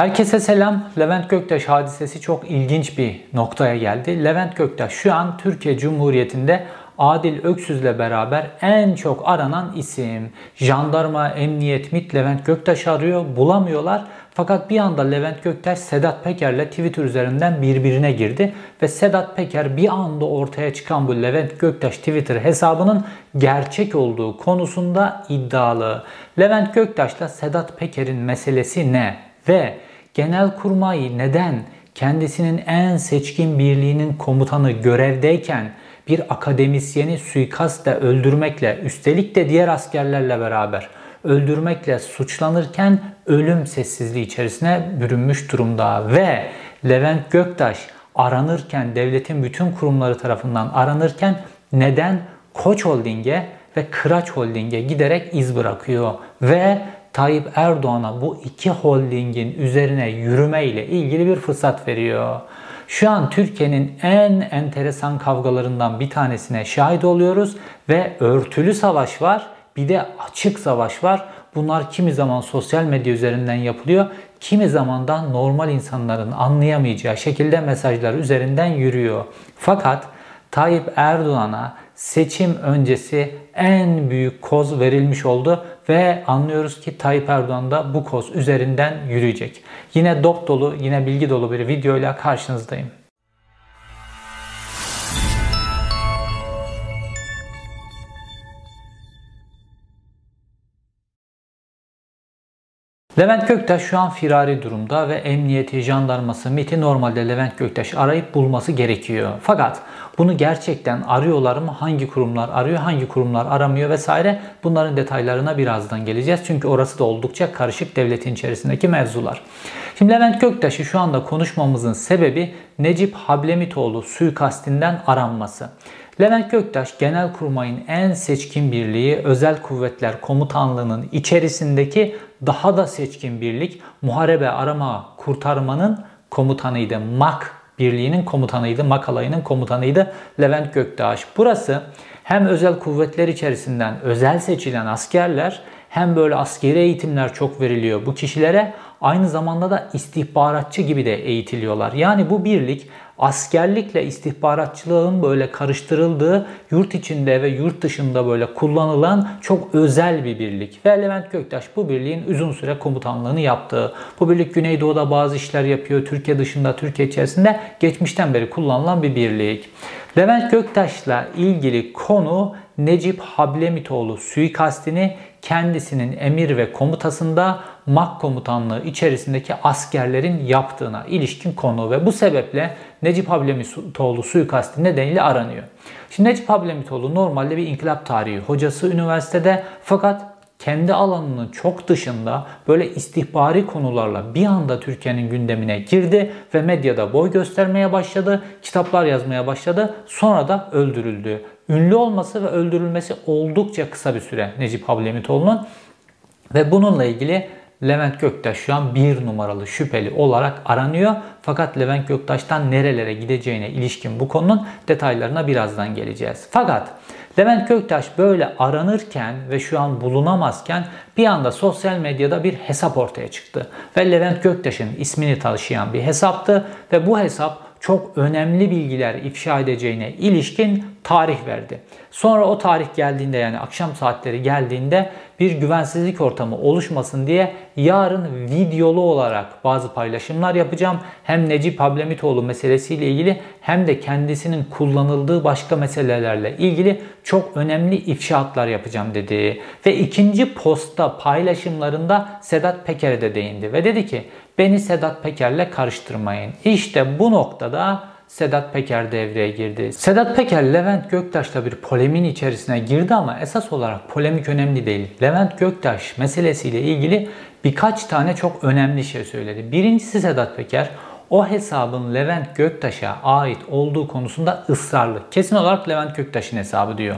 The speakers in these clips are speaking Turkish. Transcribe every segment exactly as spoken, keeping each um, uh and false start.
Herkese selam. Levent Göktaş hadisesi çok ilginç bir noktaya geldi. Levent Göktaş şu an Türkiye Cumhuriyeti'nde Adil Öksüz'le beraber en çok aranan isim. Jandarma, emniyet, MİT Levent Göktaş'ı arıyor, bulamıyorlar. Fakat bir anda Levent Göktaş Sedat Peker'le Twitter üzerinden birbirine girdi ve Sedat Peker bir anda ortaya çıkan bu Levent Göktaş Twitter hesabının gerçek olduğu konusunda iddialı. Levent Göktaş'la Sedat Peker'in meselesi ne ve Genelkurmay neden kendisinin en seçkin birliğinin komutanı görevdeyken bir akademisyeni suikastla öldürmekle, üstelik de diğer askerlerle beraber öldürmekle suçlanırken ölüm sessizliği içerisine bürünmüş durumda ve Levent Göktaş aranırken, devletin bütün kurumları tarafından aranırken neden Koç Holding'e ve Kıraç Holding'e giderek iz bırakıyor ve Tayyip Erdoğan'a bu iki holdingin üzerine yürüme ile ilgili bir fırsat veriyor. Şu an Türkiye'nin en enteresan kavgalarından bir tanesine şahit oluyoruz ve örtülü savaş var, bir de açık savaş var. Bunlar kimi zaman sosyal medya üzerinden yapılıyor, kimi zaman da normal insanların anlayamayacağı şekilde mesajlar üzerinden yürüyor. Fakat Tayyip Erdoğan'a seçim öncesi en büyük koz verilmiş oldu ve anlıyoruz ki Tayyip Erdoğan da bu koz üzerinden yürüyecek. Yine dop dolu, yine bilgi dolu bir videoyla karşınızdayım. Levent Göktaş şu an firari durumda ve emniyeti, jandarması, MİT'i normalde Levent Göktaş arayıp bulması gerekiyor. Fakat bunu gerçekten arıyorlar mı? Hangi kurumlar arıyor, hangi kurumlar aramıyor vesaire. Bunların detaylarına birazdan geleceğiz. Çünkü orası da oldukça karışık devletin içerisindeki mevzular. Şimdi Levent Göktaş'ı şu anda konuşmamızın sebebi Necip Hablemitoğlu suikastinden aranması. Levent Göktaş Genelkurmay'ın en seçkin birliği Özel Kuvvetler Komutanlığı'nın içerisindeki daha da seçkin birlik Muharebe Arama Kurtarma'nın komutanıydı. M A K Birliği'nin komutanıydı. M A K alayının komutanıydı Levent Göktaş. Burası hem özel kuvvetler içerisinden özel seçilen askerler, hem böyle askeri eğitimler çok veriliyor bu kişilere, aynı zamanda da istihbaratçı gibi de eğitiliyorlar. Yani bu birlik askerlikle istihbaratçılığın böyle karıştırıldığı, yurt içinde ve yurt dışında böyle kullanılan çok özel bir birlik. Ve Levent Göktaş bu birliğin uzun süre komutanlığını yaptığı, bu birlik Güneydoğu'da bazı işler yapıyor, Türkiye dışında, Türkiye içerisinde geçmişten beri kullanılan bir birlik. Levent Göktaş'la ilgili konu Necip Hablemitoğlu suikastini kendisinin emir ve komutasında M A K komutanlığı içerisindeki askerlerin yaptığına ilişkin konu ve bu sebeple Necip Hablemitoğlu suikasti nedeniyle aranıyor. Şimdi Necip Hablemitoğlu normalde bir inkılap tarihi hocası üniversitede, fakat kendi alanının çok dışında böyle istihbari konularla bir anda Türkiye'nin gündemine girdi ve medyada boy göstermeye başladı, kitaplar yazmaya başladı, sonra da öldürüldü. Ünlü olması ve öldürülmesi oldukça kısa bir süre Necip Hablemitoğlu'nun ve bununla ilgili Levent Göktaş şu an bir numaralı şüpheli olarak aranıyor. Fakat Levent Göktaş'tan nerelere gideceğine ilişkin bu konunun detaylarına birazdan geleceğiz. Fakat Levent Göktaş böyle aranırken ve şu an bulunamazken bir anda sosyal medyada bir hesap ortaya çıktı. Ve Levent Göktaş'ın ismini taşıyan bir hesaptı ve bu hesap çok önemli bilgiler ifşa edeceğine ilişkin tarih verdi. Sonra o tarih geldiğinde, yani akşam saatleri geldiğinde bir güvensizlik ortamı oluşmasın diye yarın videolu olarak bazı paylaşımlar yapacağım. Hem Necip Hablemitoğlu meselesiyle ilgili hem de kendisinin kullanıldığı başka meselelerle ilgili çok önemli ifşaatlar yapacağım dedi. Ve ikinci posta paylaşımlarında Sedat Peker'e de değindi ve dedi ki beni Sedat Peker'le karıştırmayın. İşte bu noktada Sedat Peker devreye girdi. Sedat Peker Levent Göktaş'la bir polemin içerisine girdi ama esas olarak polemik önemli değil. Levent Göktaş meselesiyle ilgili birkaç tane çok önemli şey söyledi. Birincisi, Sedat Peker o hesabın Levent Göktaş'a ait olduğu konusunda ısrarlı. Kesin olarak Levent Göktaş'ın hesabı diyor.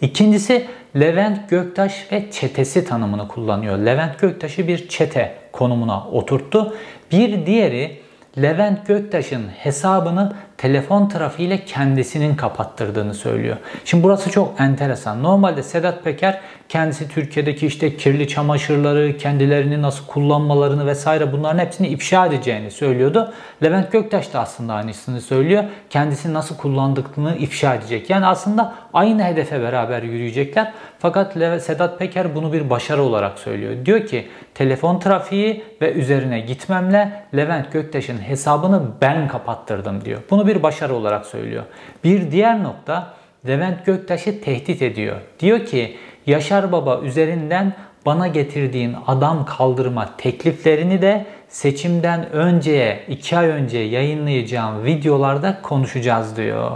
İkincisi, Levent Göktaş ve çetesi tanımını kullanıyor. Levent Göktaş'ı bir çete konumuna oturttu. Bir diğeri, Levent Göktaş'ın hesabını telefon trafiğiyle kendisinin kapattırdığını söylüyor. Şimdi burası çok enteresan. Normalde Sedat Peker kendisi Türkiye'deki işte kirli çamaşırları, kendilerini nasıl kullanmalarını vesaire bunların hepsini ifşa edeceğini söylüyordu. Levent Göktaş da aslında aynısını söylüyor. Kendisini nasıl kullandığını ifşa edecek. Yani aslında aynı hedefe beraber yürüyecekler. Fakat Sedat Peker bunu bir başarı olarak söylüyor. Diyor ki telefon trafiği ve üzerine gitmemle Levent Göktaş'ın hesabını ben kapattırdım diyor. Bunu bir başarı olarak söylüyor. Bir diğer nokta, Levent Göktaş'ı tehdit ediyor. Diyor ki Yaşar Baba üzerinden bana getirdiğin adam kaldırma tekliflerini de seçimden önceye, iki ay önce yayınlayacağım videolarda konuşacağız diyor.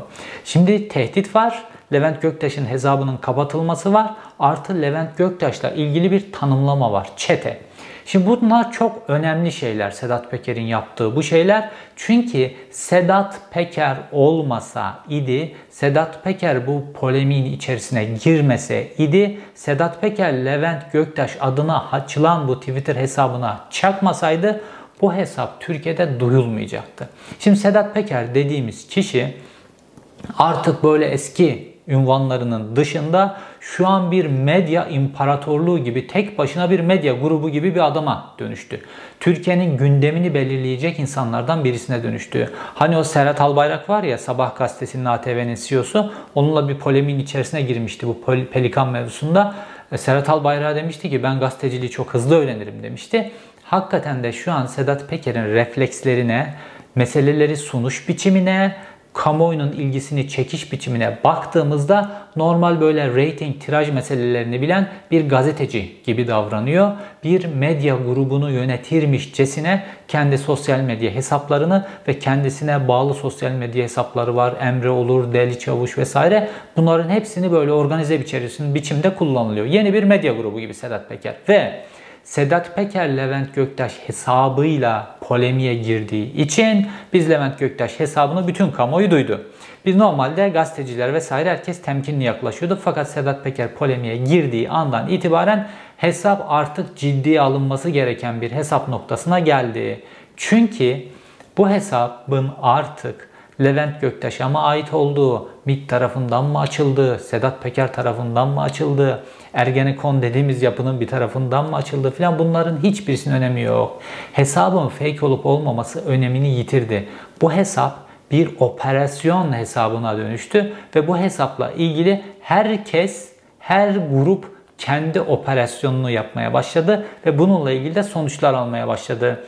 Şimdi tehdit var. Levent Göktaş'ın hesabının kapatılması var. Artı Levent Göktaş'la ilgili bir tanımlama var. Çete. Şimdi bunlar çok önemli şeyler, Sedat Peker'in yaptığı bu şeyler. Çünkü Sedat Peker olmasa idi, Sedat Peker bu polemiğin içerisine girmese idi, Sedat Peker Levent Göktaş adına açılan bu Twitter hesabına çakmasaydı bu hesap Türkiye'de duyulmayacaktı. Şimdi Sedat Peker dediğimiz kişi artık böyle eski ünvanlarının dışında şu an bir medya imparatorluğu gibi, tek başına bir medya grubu gibi bir adama dönüştü. Türkiye'nin gündemini belirleyecek insanlardan birisine dönüştü. Hani o Serhat Albayrak var ya, Sabah Gazetesi'nin A T V'nin C E O'su, onunla bir polemiğin içerisine girmişti bu Pelikan mevzusunda. Serhat Albayrak demişti ki ben gazeteciliği çok hızlı öğrenirim demişti. Hakikaten de şu an Sedat Peker'in reflekslerine, meseleleri sunuş biçimine, kamuoyunun ilgisini çekiş biçimine baktığımızda normal böyle reyting, tiraj meselelerini bilen bir gazeteci gibi davranıyor. Bir medya grubunu yönetirmişçesine kendi sosyal medya hesaplarını ve kendisine bağlı sosyal medya hesapları var. Emre Olur, Deli Çavuş vesaire. Bunların hepsini böyle organize bir biçimde kullanılıyor. Yeni bir medya grubu gibi Sedat Peker. Ve Sedat Peker Levent Göktaş hesabıyla polemiğe girdiği için biz Levent Göktaş hesabını bütün kamuoyu duydu. Biz normalde gazeteciler vesaire herkes temkinli yaklaşıyordu. Fakat Sedat Peker polemiğe girdiği andan itibaren hesap artık ciddiye alınması gereken bir hesap noktasına geldi. Çünkü bu hesabın artık Levent Göktaş'a mı ait olduğu, MİT tarafından mı açıldı, Sedat Peker tarafından mı açıldı, Ergenekon dediğimiz yapının bir tarafından mı açıldı filan, bunların hiçbirisinin önemi yok. Hesabın fake olup olmaması önemini yitirdi. Bu hesap bir operasyon hesabına dönüştü ve bu hesapla ilgili herkes, her grup kendi operasyonunu yapmaya başladı ve bununla ilgili de sonuçlar almaya başladı.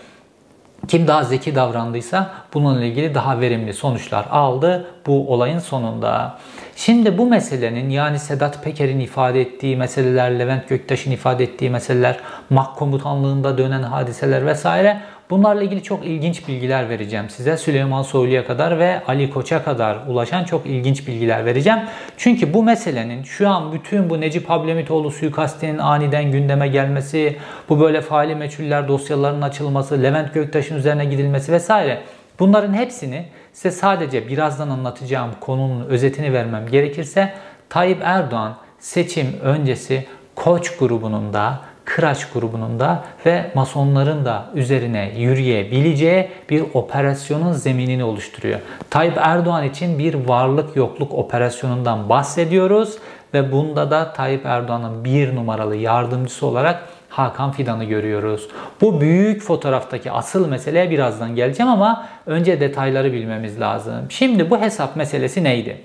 Kim daha zeki davrandıysa bununla ilgili daha verimli sonuçlar aldı bu olayın sonunda. Şimdi bu meselenin, yani Sedat Peker'in ifade ettiği meseleler, Levent Göktaş'ın ifade ettiği meseleler, M A K komutanlığında dönen hadiseler vesaire, bunlarla ilgili çok ilginç bilgiler vereceğim size. Süleyman Soylu'ya kadar ve Ali Koç'a kadar ulaşan çok ilginç bilgiler vereceğim. Çünkü bu meselenin şu an bütün bu Necip Hablemitoğlu suikastinin aniden gündeme gelmesi, bu böyle faili meçhuller dosyalarının açılması, Levent Göktaş'ın üzerine gidilmesi vesaire, bunların hepsini size sadece birazdan anlatacağım konunun özetini vermem gerekirse, Tayyip Erdoğan seçim öncesi Koç grubunun da, Kıraç grubunun da ve masonların da üzerine yürüyebileceği bir operasyonun zeminini oluşturuyor. Tayyip Erdoğan için bir varlık yokluk operasyonundan bahsediyoruz ve bunda da Tayyip Erdoğan'ın bir numaralı yardımcısı olarak Hakan Fidan'ı görüyoruz. Bu büyük fotoğraftaki asıl meseleye birazdan geleceğim ama önce detayları bilmemiz lazım. Şimdi bu hesap meselesi neydi?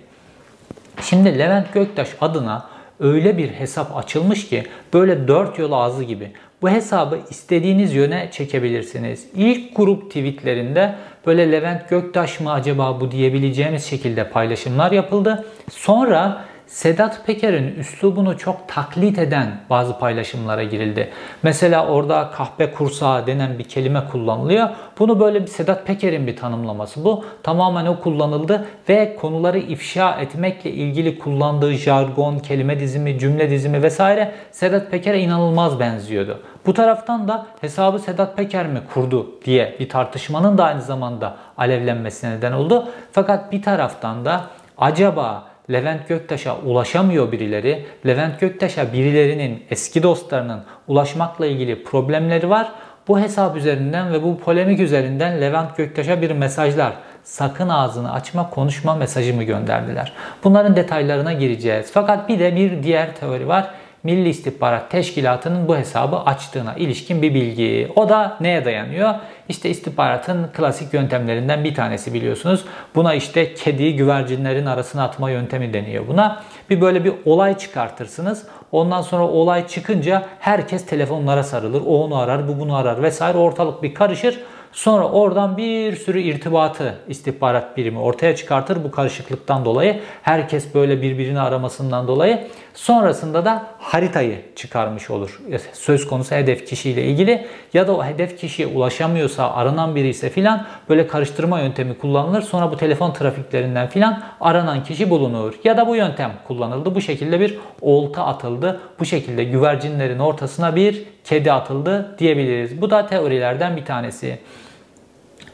Şimdi Levent Göktaş adına öyle bir hesap açılmış ki böyle dört yol ağzı gibi. Bu hesabı istediğiniz yöne çekebilirsiniz. İlk grup tweetlerinde böyle Levent Göktaş mı acaba bu diyebileceğimiz şekilde paylaşımlar yapıldı. Sonra Sedat Peker'in üslubunu çok taklit eden bazı paylaşımlara girildi. Mesela orada kahpe kursağı denen bir kelime kullanılıyor. Bunu böyle bir Sedat Peker'in bir tanımlaması bu. Tamamen o kullanıldı ve konuları ifşa etmekle ilgili kullandığı jargon, kelime dizimi, cümle dizimi vesaire Sedat Peker'e inanılmaz benziyordu. Bu taraftan da hesabı Sedat Peker mi kurdu diye bir tartışmanın da aynı zamanda alevlenmesine neden oldu. Fakat bir taraftan da acaba Levent Göktaş'a ulaşamıyor birileri, Levent Göktaş'a birilerinin, eski dostlarının ulaşmakla ilgili problemleri var. Bu hesap üzerinden ve bu polemik üzerinden Levent Göktaş'a bir mesajlar, sakın ağzını açma, konuşma mesajımı gönderdiler. Bunların detaylarına gireceğiz. Fakat bir de bir diğer teori var. Milli İstihbarat Teşkilatı'nın bu hesabı açtığına ilişkin bir bilgi. O da neye dayanıyor? İşte istihbaratın klasik yöntemlerinden bir tanesi biliyorsunuz. Buna işte kediyi güvercinlerin arasına atma yöntemi deniyor buna. Bir böyle bir olay çıkartırsınız. Ondan sonra olay çıkınca herkes telefonlara sarılır. O onu arar, bu bunu arar vesaire. Ortalık bir karışır. Sonra oradan bir sürü irtibatı istihbarat birimi ortaya çıkartır. Bu karışıklıktan dolayı, herkes böyle birbirini aramasından dolayı sonrasında da haritayı çıkarmış olur. Söz konusu hedef kişiyle ilgili ya da o hedef kişiye ulaşamıyorsa, aranan biri ise filan böyle karıştırma yöntemi kullanılır. Sonra bu telefon trafiklerinden filan aranan kişi bulunur. Ya da bu yöntem kullanıldı. Bu şekilde bir olta atıldı. Bu şekilde güvercinlerin ortasına bir kedi atıldı diyebiliriz. Bu da teorilerden bir tanesi.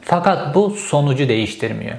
Fakat bu sonucu değiştirmiyor.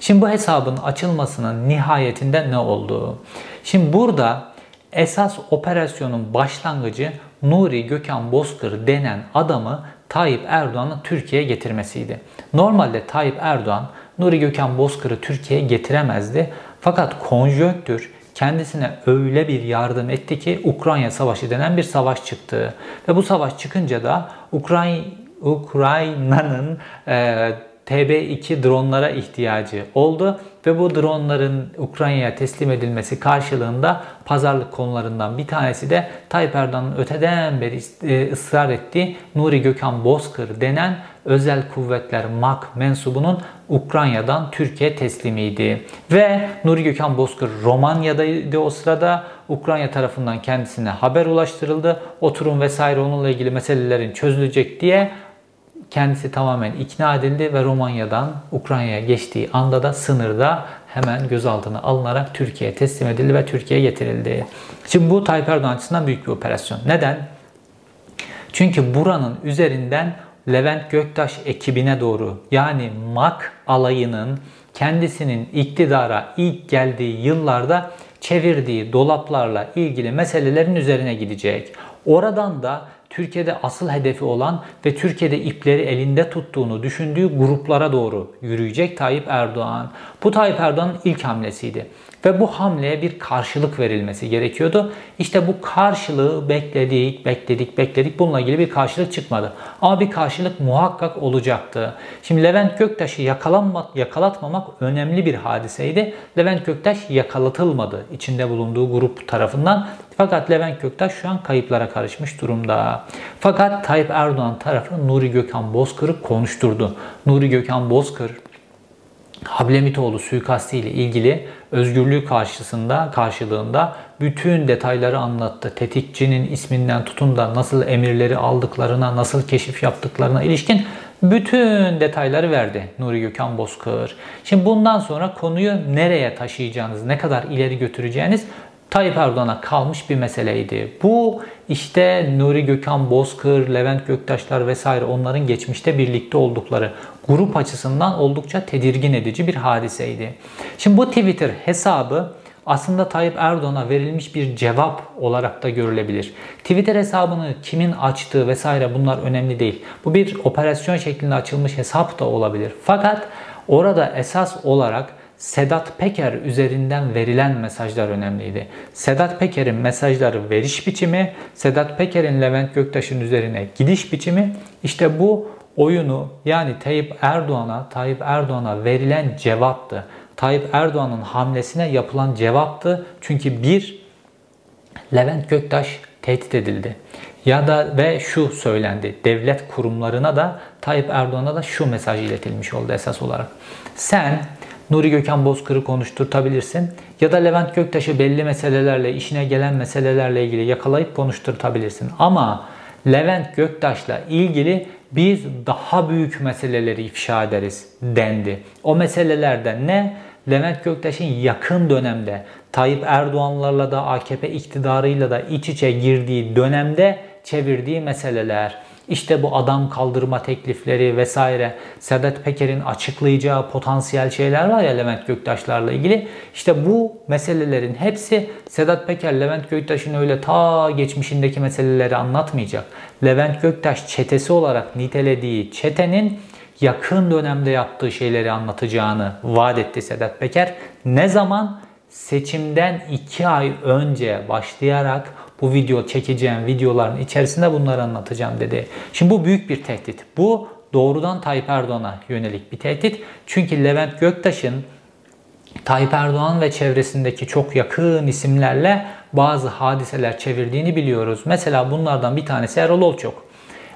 Şimdi bu hesabın açılmasının nihayetinde ne olduğu. Şimdi burada esas operasyonun başlangıcı Nuri Gökhan Bozkır denen adamı Tayyip Erdoğan'ın Türkiye'ye getirmesiydi. Normalde Tayyip Erdoğan Nuri Gökhan Bozkır'ı Türkiye'ye getiremezdi. Fakat konjonktür kendisine öyle bir yardım etti ki Ukrayna Savaşı denen bir savaş çıktı. Ve bu savaş çıkınca da Ukrayna Ukrayna'nın e, T B iki dronlara ihtiyacı oldu ve bu dronların Ukrayna'ya teslim edilmesi karşılığında pazarlık konularından bir tanesi de Tayyip Erdoğan'ın öteden beri ısrar ettiği Nuri Gökhan Bozkır denen Özel Kuvvetler M A K mensubunun Ukrayna'dan Türkiye teslimiydi. Ve Nuri Gökhan Bozkır Romanya'daydı o sırada. Ukrayna tarafından kendisine haber ulaştırıldı. Oturum vesaire onunla ilgili meselelerin çözülecek diye kendisi tamamen ikna edildi ve Romanya'dan Ukrayna'ya geçtiği anda da sınırda hemen gözaltına alınarak Türkiye'ye teslim edildi ve Türkiye'ye getirildi. Şimdi bu Tayyip Erdoğan açısından büyük bir operasyon. Neden? Çünkü buranın üzerinden Levent Göktaş ekibine doğru, yani M A K alayının kendisinin iktidara ilk geldiği yıllarda çevirdiği dolaplarla ilgili meselelerin üzerine gidecek. Oradan da Türkiye'de asıl hedefi olan ve Türkiye'de ipleri elinde tuttuğunu düşündüğü gruplara doğru yürüyecek Tayyip Erdoğan. Bu Tayyip Erdoğan'ın ilk hamlesiydi. Ve bu hamleye bir karşılık verilmesi gerekiyordu. İşte bu karşılığı bekledik, bekledik, bekledik. Bununla ilgili bir karşılık çıkmadı. Ama bir karşılık muhakkak olacaktı. Şimdi Levent Göktaş'ı yakalanmak, yakalatmamak önemli bir hadiseydi. Levent Göktaş yakalatılmadı içinde bulunduğu grup tarafından. Fakat Levent Göktaş şu an kayıplara karışmış durumda. Fakat Tayyip Erdoğan tarafı Nuri Gökhan Bozkır'ı konuşturdu. Nuri Gökhan Bozkır, Hablemitoğlu suikastiyle ilgili özgürlüğü karşısında karşılığında bütün detayları anlattı. Tetikçinin isminden tutun da nasıl emirleri aldıklarına, nasıl keşif yaptıklarına ilişkin bütün detayları verdi Nuri Gökhan Bozkır. Şimdi bundan sonra konuyu nereye taşıyacağınız, ne kadar ileri götüreceğiniz Tayyip Erdoğan'a kalmış bir meseleydi. Bu işte Nuri Gökhan Bozkır, Levent Göktaşlar vesaire onların geçmişte birlikte oldukları grup açısından oldukça tedirgin edici bir hadiseydi. Şimdi bu Twitter hesabı aslında Tayyip Erdoğan'a verilmiş bir cevap olarak da görülebilir. Twitter hesabını kimin açtığı vesaire bunlar önemli değil. Bu bir operasyon şeklinde açılmış hesap da olabilir. Fakat orada esas olarak Sedat Peker üzerinden verilen mesajlar önemliydi. Sedat Peker'in mesajları veriş biçimi, Sedat Peker'in Levent Göktaş'ın üzerine gidiş biçimi, işte bu oyunu yani Tayyip Erdoğan'a, Tayyip Erdoğan'a verilen cevaptı. Tayyip Erdoğan'ın hamlesine yapılan cevaptı. Çünkü bir, Levent Göktaş tehdit edildi. Ya da ve şu söylendi. Devlet kurumlarına da Tayyip Erdoğan'a da şu mesaj iletilmiş oldu esas olarak. Sen Nuri Gökhan Bozkır'ı konuşturtabilirsin ya da Levent Göktaş'ı belli meselelerle, işine gelen meselelerle ilgili yakalayıp konuşturtabilirsin. Ama Levent Göktaş'la ilgili biz daha büyük meseleleri ifşa ederiz dendi. O meselelerden ne? Levent Göktaş'ın yakın dönemde Tayyip Erdoğan'larla da A K P iktidarıyla da iç içe girdiği dönemde çevirdiği meseleler. İşte bu adam kaldırma teklifleri vesaire, Sedat Peker'in açıklayacağı potansiyel şeyler var ya Levent Göktaşlarla ilgili. İşte bu meselelerin hepsi Sedat Peker, Levent Göktaş'ın öyle ta geçmişindeki meseleleri anlatmayacak. Levent Göktaş çetesi olarak nitelediği çetenin yakın dönemde yaptığı şeyleri anlatacağını vaat etti Sedat Peker. Ne zaman? Seçimden iki ay önce başlayarak bu video çekeceğim videoların içerisinde bunları anlatacağım dedi. Şimdi bu büyük bir tehdit. Bu doğrudan Tayyip Erdoğan'a yönelik bir tehdit. Çünkü Levent Göktaş'ın Tayyip Erdoğan ve çevresindeki çok yakın isimlerle bazı hadiseler çevirdiğini biliyoruz. Mesela bunlardan bir tanesi Erol Olçok.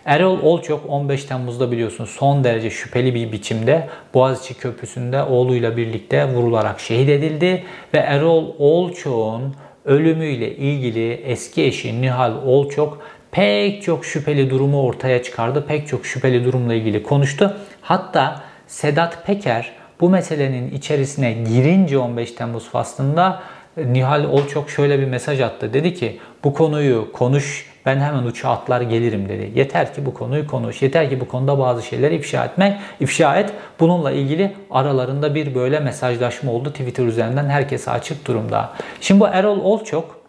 Erol Olçok on beş Temmuz'da biliyorsunuz son derece şüpheli bir biçimde Boğaziçi Köprüsü'nde oğluyla birlikte vurularak şehit edildi. Ve Erol Olçok'un ölümüyle ilgili eski eşi Nihal Olçok pek çok şüpheli durumu ortaya çıkardı. Pek çok şüpheli durumla ilgili konuştu. Hatta Sedat Peker bu meselenin içerisine girince on beş Temmuz faslında Nihal Olçok şöyle bir mesaj attı. Dedi ki bu konuyu konuş. Ben hemen uçağa atlar gelirim dedi. Yeter ki bu konuyu konuş. Yeter ki bu konuda bazı şeyleri ifşa etmek, ifşa et. Bununla ilgili aralarında bir böyle mesajlaşma oldu. Twitter üzerinden herkese açık durumda. Şimdi bu Erol Olçok,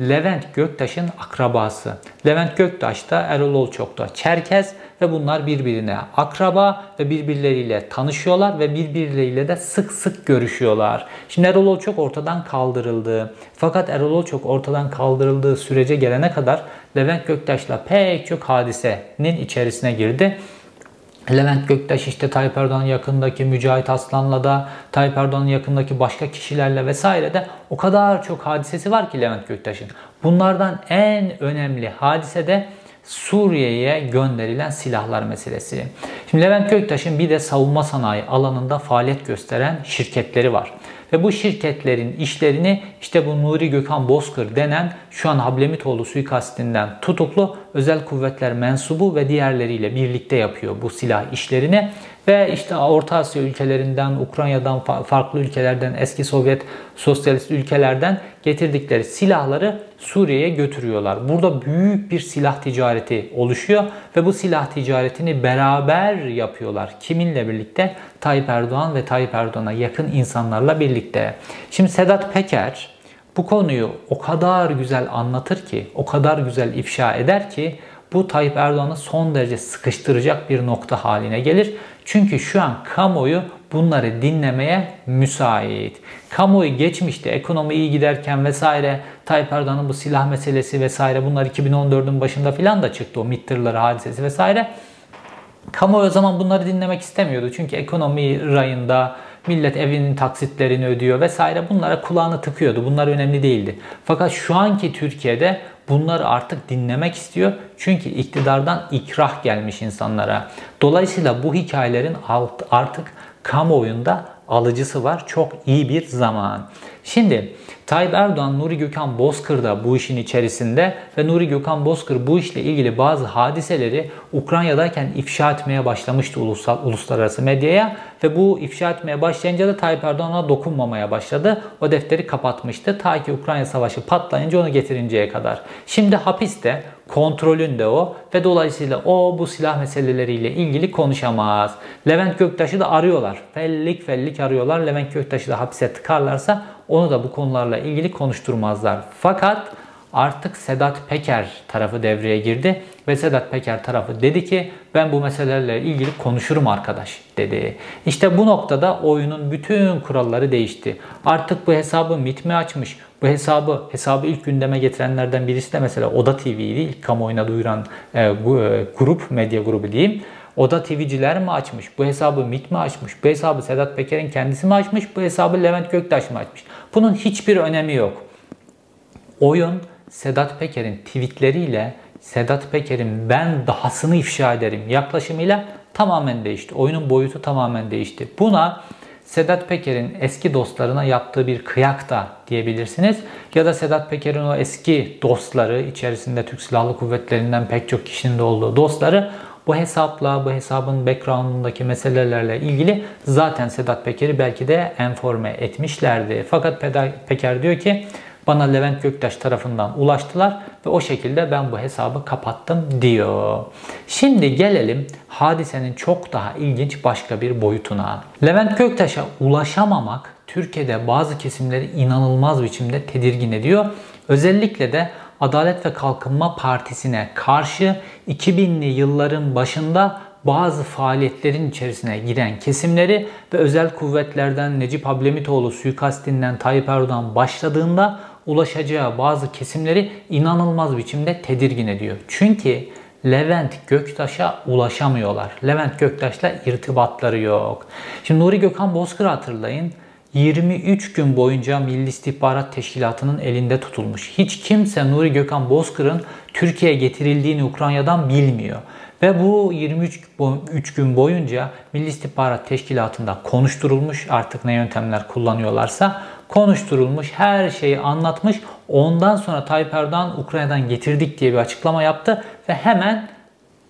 Levent Göktaş'ın akrabası. Levent Göktaş da Erol Olçok da Çerkez ve bunlar birbirine akraba ve birbirleriyle tanışıyorlar ve birbirleriyle de sık sık görüşüyorlar. Şimdi Erol Olçok ortadan kaldırıldı. Fakat Erol Olçok ortadan kaldırıldığı sürece gelene kadar Levent Göktaş'la pek çok hadisenin içerisine girdi. Levent Göktaş işte Tayyip Erdoğan'ın yakındaki Mücahit Aslan'la da Tayyip Erdoğan'ın yakındaki başka kişilerle vesaire de o kadar çok hadisesi var ki Levent Göktaş'ın. Bunlardan en önemli hadise de Suriye'ye gönderilen silahlar meselesi. Şimdi Levent Göktaş'ın bir de savunma sanayi alanında faaliyet gösteren şirketleri var. Ve bu şirketlerin işlerini işte bu Nuri Gökhan Bozkır denen şu an Hablemitoğlu suikastinden tutuklu özel kuvvetler mensubu ve diğerleriyle birlikte yapıyor bu silah işlerini. Ve işte Orta Asya ülkelerinden, Ukrayna'dan, farklı ülkelerden, eski Sovyet sosyalist ülkelerden getirdikleri silahları Suriye'ye götürüyorlar. Burada büyük bir silah ticareti oluşuyor ve bu silah ticaretini beraber yapıyorlar. Kiminle birlikte? Tayyip Erdoğan ve Tayyip Erdoğan'a yakın insanlarla birlikte. Şimdi Sedat Peker bu konuyu o kadar güzel anlatır ki, o kadar güzel ifşa eder ki bu Tayyip Erdoğan'ı son derece sıkıştıracak bir nokta haline gelir. Çünkü şu an kamuoyu bunları dinlemeye müsait. Kamuoyu geçmişte ekonomi iyi giderken vesaire Tayyip Erdoğan'ın bu silah meselesi vesaire bunlar iki bin on dört'ün başında filan da çıktı o MİT tırları hadisesi vesaire. Kamuoyu o zaman bunları dinlemek istemiyordu. Çünkü ekonomi rayında millet evinin taksitlerini ödüyor vesaire bunlara kulağını tıkıyordu. Bunlar önemli değildi. Fakat şu anki Türkiye'de bunları artık dinlemek istiyor. Çünkü iktidardan ikrah gelmiş insanlara. Dolayısıyla bu hikayelerin artık kamuoyunda alıcısı var. Çok iyi bir zaman. Şimdi Tayyip Erdoğan, Nuri Gökhan Bozkır da bu işin içerisinde ve Nuri Gökhan Bozkır bu işle ilgili bazı hadiseleri Ukrayna'dayken ifşa etmeye başlamıştı ulusal, uluslararası medyaya ve bu ifşa etmeye başlayınca da Tayyip Erdoğan'a dokunmamaya başladı. O defteri kapatmıştı ta ki Ukrayna Savaşı patlayınca onu getirinceye kadar. Şimdi hapiste, kontrolünde o ve dolayısıyla o bu silah meseleleriyle ilgili konuşamaz. Levent Göktaş'ı da arıyorlar. Fellik fellik arıyorlar. Levent Göktaş'ı da hapse tıkarlarsa onu da bu konularla ilgili konuşturmazlar. Fakat artık Sedat Peker tarafı devreye girdi ve Sedat Peker tarafı dedi ki ben bu meselelerle ilgili konuşurum arkadaş dedi. İşte bu noktada oyunun bütün kuralları değişti. Artık bu hesabı MİT mi açmış? Bu hesabı hesabı ilk gündeme getirenlerden birisi de mesela Oda T V'ydi. İlk kamuoyuna duyuran e, grup, medya grubu diyeyim. Oda T V'ciler mi açmış? Bu hesabı MİT mi açmış? Bu hesabı Sedat Peker'in kendisi mi açmış? Bu hesabı Levent Göktaş mı açmış? Bunun hiçbir önemi yok. Oyun Sedat Peker'in tweetleriyle Sedat Peker'in ben dahasını ifşa ederim yaklaşımıyla tamamen değişti. Oyunun boyutu tamamen değişti. Buna Sedat Peker'in eski dostlarına yaptığı bir kıyak da diyebilirsiniz. Ya da Sedat Peker'in o eski dostları içerisinde Türk Silahlı Kuvvetleri'nden pek çok kişinin de olduğu dostları bu hesapla, bu hesabın background'undaki meselelerle ilgili zaten Sedat Peker'i belki de enforme etmişlerdi. Fakat Peker diyor ki bana Levent Göktaş tarafından ulaştılar ve o şekilde ben bu hesabı kapattım diyor. Şimdi gelelim hadisenin çok daha ilginç başka bir boyutuna. Levent Göktaş'a ulaşamamak Türkiye'de bazı kesimleri inanılmaz biçimde tedirgin ediyor. Özellikle de Adalet ve Kalkınma Partisi'ne karşı iki binli yılların başında bazı faaliyetlerin içerisine giren kesimleri ve özel kuvvetlerden Necip Hablemitoğlu suikastinden Tayyip Erdoğan başladığında ulaşacağı bazı kesimleri inanılmaz biçimde tedirgin ediyor. Çünkü Levent Göktaş'a ulaşamıyorlar. Levent Göktaş'la irtibatları yok. Şimdi Nuri Gökhan Bozkır'ı hatırlayın. yirmi üç gün boyunca Milli İstihbarat Teşkilatı'nın elinde tutulmuş. Hiç kimse Nuri Gökhan Bozkır'ın Türkiye'ye getirildiğini Ukrayna'dan bilmiyor. Ve bu yirmi üç gün boyunca Milli İstihbarat Teşkilatı'nda konuşturulmuş, artık ne yöntemler kullanıyorlarsa konuşturulmuş, her şeyi anlatmış. Ondan sonra Tayyip Erdoğan Ukrayna'dan getirdik diye bir açıklama yaptı ve hemen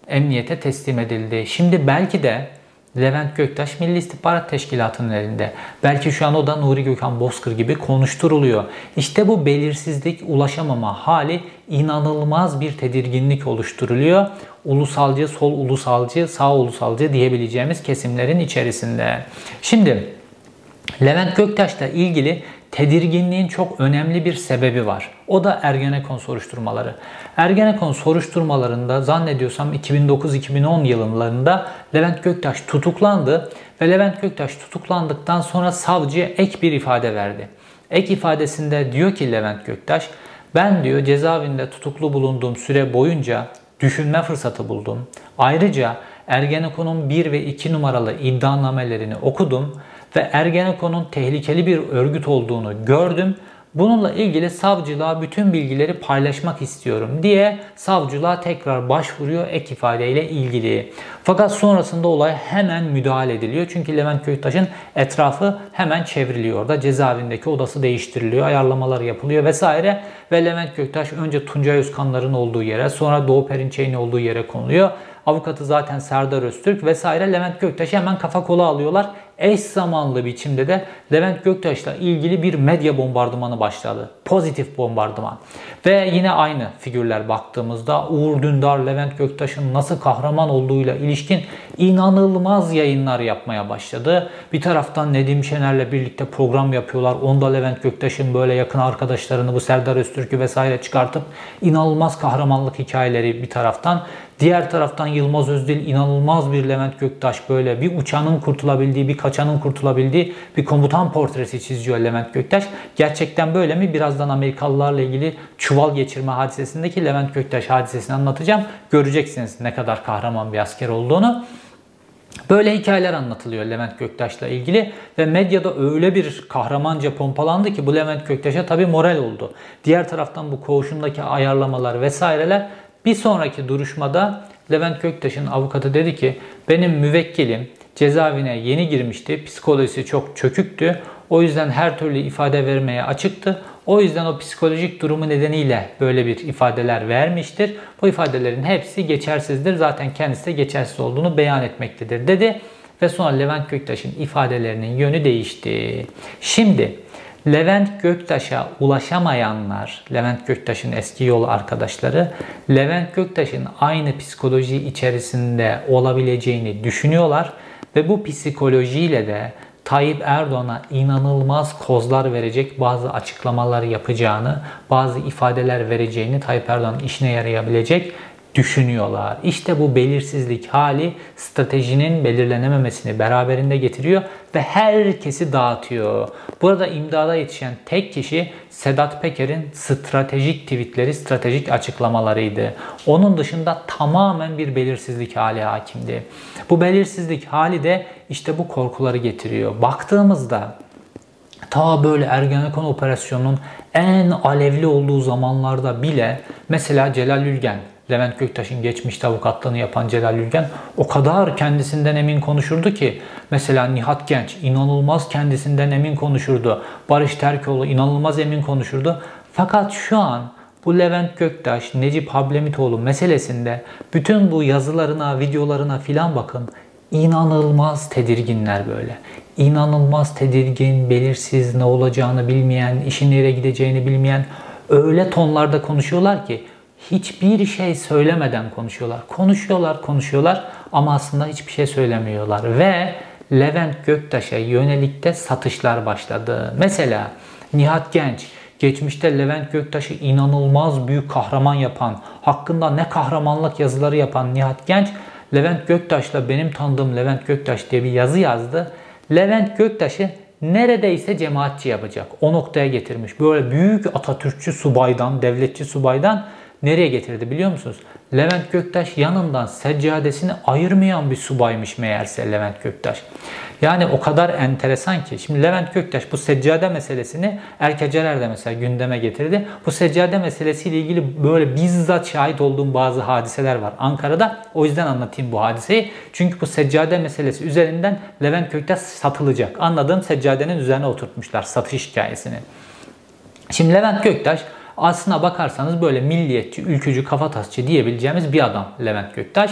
emniyete teslim edildi. Şimdi belki de Levent Göktaş Milli İstihbarat Teşkilatı'nın elinde. Belki şu an o da Nuri Gökhan Bozkır gibi konuşturuluyor. İşte bu belirsizlik, ulaşamama hali inanılmaz bir tedirginlik oluşturuluyor. Ulusalcı, sol ulusalcı, sağ ulusalcı diyebileceğimiz kesimlerin içerisinde. Şimdi Levent Göktaş'la ilgili tedirginliğin çok önemli bir sebebi var. O da Ergenekon soruşturmaları. Ergenekon soruşturmalarında zannediyorsam iki bin dokuz iki bin on yıllarında Levent Göktaş tutuklandı ve Levent Göktaş tutuklandıktan sonra savcıya ek bir ifade verdi. Ek ifadesinde diyor ki Levent Göktaş, ben diyor cezaevinde tutuklu bulunduğum süre boyunca düşünme fırsatı buldum. Ayrıca Ergenekon'un bir ve iki numaralı iddianamelerini okudum ve Ergenekon'un tehlikeli bir örgüt olduğunu gördüm. Bununla ilgili savcılığa bütün bilgileri paylaşmak istiyorum diye savcılığa tekrar başvuruyor ek ifadeyle ilgili. Fakat sonrasında olay hemen müdahale ediliyor. Çünkü Levent Göktaş'ın etrafı hemen çevriliyor. Orada cezaevindeki odası değiştiriliyor, ayarlamalar yapılıyor vesaire. Ve Levent Göktaş önce Tuncay Özkanların olduğu yere, sonra Doğu Perinçek'in olduğu yere konuluyor. Avukatı zaten Serdar Öztürk vesaire. Levent Göktaş'ı hemen kafa kola alıyorlar. Eş zamanlı biçimde de Levent Göktaş'la ilgili bir medya bombardımanı başladı. Pozitif bombardıman. Ve yine aynı figürler baktığımızda Uğur Dündar, Levent Göktaş'ın nasıl kahraman olduğuyla ilişkin inanılmaz yayınlar yapmaya başladı. Bir taraftan Nedim Şener'le birlikte program yapıyorlar. Onda Levent Göktaş'ın böyle yakın arkadaşlarını, bu Serdar Öztürk'ü vesaire çıkartıp inanılmaz kahramanlık hikayeleri bir taraftan. Diğer taraftan Yılmaz Özdil inanılmaz bir Levent Göktaş, böyle bir uçanın kurtulabildiği, bir kaçanın kurtulabildiği bir komutan portresi çiziyor Levent Göktaş. Gerçekten böyle mi? Birazdan Amerikalılarla ilgili çuval geçirme hadisesindeki Levent Göktaş hadisesini anlatacağım. Göreceksiniz ne kadar kahraman bir asker olduğunu. Böyle hikayeler anlatılıyor Levent Göktaş'la ilgili ve medyada öyle bir kahramanca pompalandı ki bu Levent Göktaş'a tabii moral oldu. Diğer taraftan bu koğuşundaki ayarlamalar vesaireler. Bir sonraki duruşmada Levent Göktaş'ın avukatı dedi ki, benim müvekkilim cezaevine yeni girmişti, psikolojisi çok çöküktü, o yüzden her türlü ifade vermeye açıktı. O yüzden o psikolojik durumu nedeniyle böyle bir ifadeler vermiştir. Bu ifadelerin hepsi geçersizdir, zaten kendisi de geçersiz olduğunu beyan etmektedir dedi. Ve sonra Levent Göktaş'ın ifadelerinin yönü değişti. Şimdi Levent Göktaş'a ulaşamayanlar, Levent Göktaş'ın eski yol arkadaşları, Levent Göktaş'ın aynı psikoloji içerisinde olabileceğini düşünüyorlar ve bu psikolojiyle de Tayyip Erdoğan'a inanılmaz kozlar verecek, bazı açıklamalar yapacağını, bazı ifadeler vereceğini, Tayyip Erdoğan'ın işine yarayabilecek düşünüyorlar. İşte bu belirsizlik hali stratejinin belirlenememesini beraberinde getiriyor ve herkesi dağıtıyor. Burada imdada yetişen tek kişi Sedat Peker'in stratejik tweetleri, stratejik açıklamalarıydı. Onun dışında tamamen bir belirsizlik hali hakimdi. Bu belirsizlik hali de işte bu korkuları getiriyor. Baktığımızda ta böyle Ergenekon operasyonunun en alevli olduğu zamanlarda bile mesela Celal Ülgen, Levent Göktaş'ın geçmişte avukatlığını yapan Celal Ülgen o kadar kendisinden emin konuşurdu ki, mesela Nihat Genç inanılmaz kendisinden emin konuşurdu. Barış Terkoğlu inanılmaz emin konuşurdu. Fakat şu an bu Levent Göktaş, Necip Hablemitoğlu meselesinde bütün bu yazılarına, videolarına filan bakın, inanılmaz tedirginler böyle. İnanılmaz tedirgin, belirsiz, ne olacağını bilmeyen, işin nereye gideceğini bilmeyen öyle tonlarda konuşuyorlar ki hiçbir şey söylemeden konuşuyorlar. Konuşuyorlar, konuşuyorlar ama aslında hiçbir şey söylemiyorlar. Ve Levent Göktaş'a yönelik de satışlar başladı. Mesela Nihat Genç, geçmişte Levent Göktaş'ı inanılmaz büyük kahraman yapan, hakkında ne kahramanlık yazıları yapan Nihat Genç, Levent Göktaş'la benim tanıdığım Levent Göktaş diye bir yazı yazdı. Levent Göktaş'ı neredeyse cemaatçi yapacak. O noktaya getirmiş. Böyle büyük Atatürkçü subaydan, devletçi subaydan nereye getirdi biliyor musunuz? Levent Göktaş yanından seccadesini ayırmayan bir subaymış meğerse Levent Göktaş. Yani o kadar enteresan ki. Şimdi Levent Göktaş bu seccade meselesini Erkeceler de mesela gündeme getirdi. Bu seccade meselesiyle ilgili böyle bizzat şahit olduğum bazı hadiseler var Ankara'da. O yüzden anlatayım bu hadiseyi. Çünkü bu seccade meselesi üzerinden Levent Göktaş satılacak. Anladığım seccadenin üzerine oturtmuşlar satış hikayesini. Şimdi Levent Göktaş aslına bakarsanız böyle milliyetçi, ülkücü, kafatasçı diyebileceğimiz bir adam Levent Göktaş.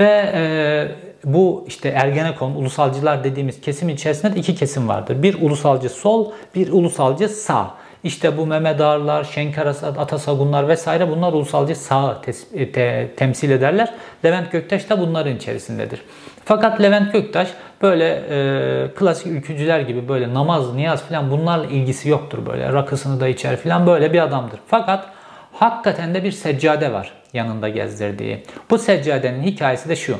Ve e, bu işte Ergenekon, ulusalcılar dediğimiz kesim içerisinde de iki kesim vardır. Bir ulusalcı sol, bir ulusalcı sağ. İşte bu Mehmet Ağarlar, Şenkal Atasagunlar vesaire bunlar ulusalcı sağı te te temsil ederler. Levent Göktaş da bunların içerisindedir. Fakat Levent Göktaş böyle e, klasik ülkücüler gibi böyle namaz, niyaz falan bunlarla ilgisi yoktur böyle. Rakısını da içer falan böyle bir adamdır. Fakat hakikaten de bir seccade var yanında gezdirdiği. Bu seccadenin hikayesi de şu.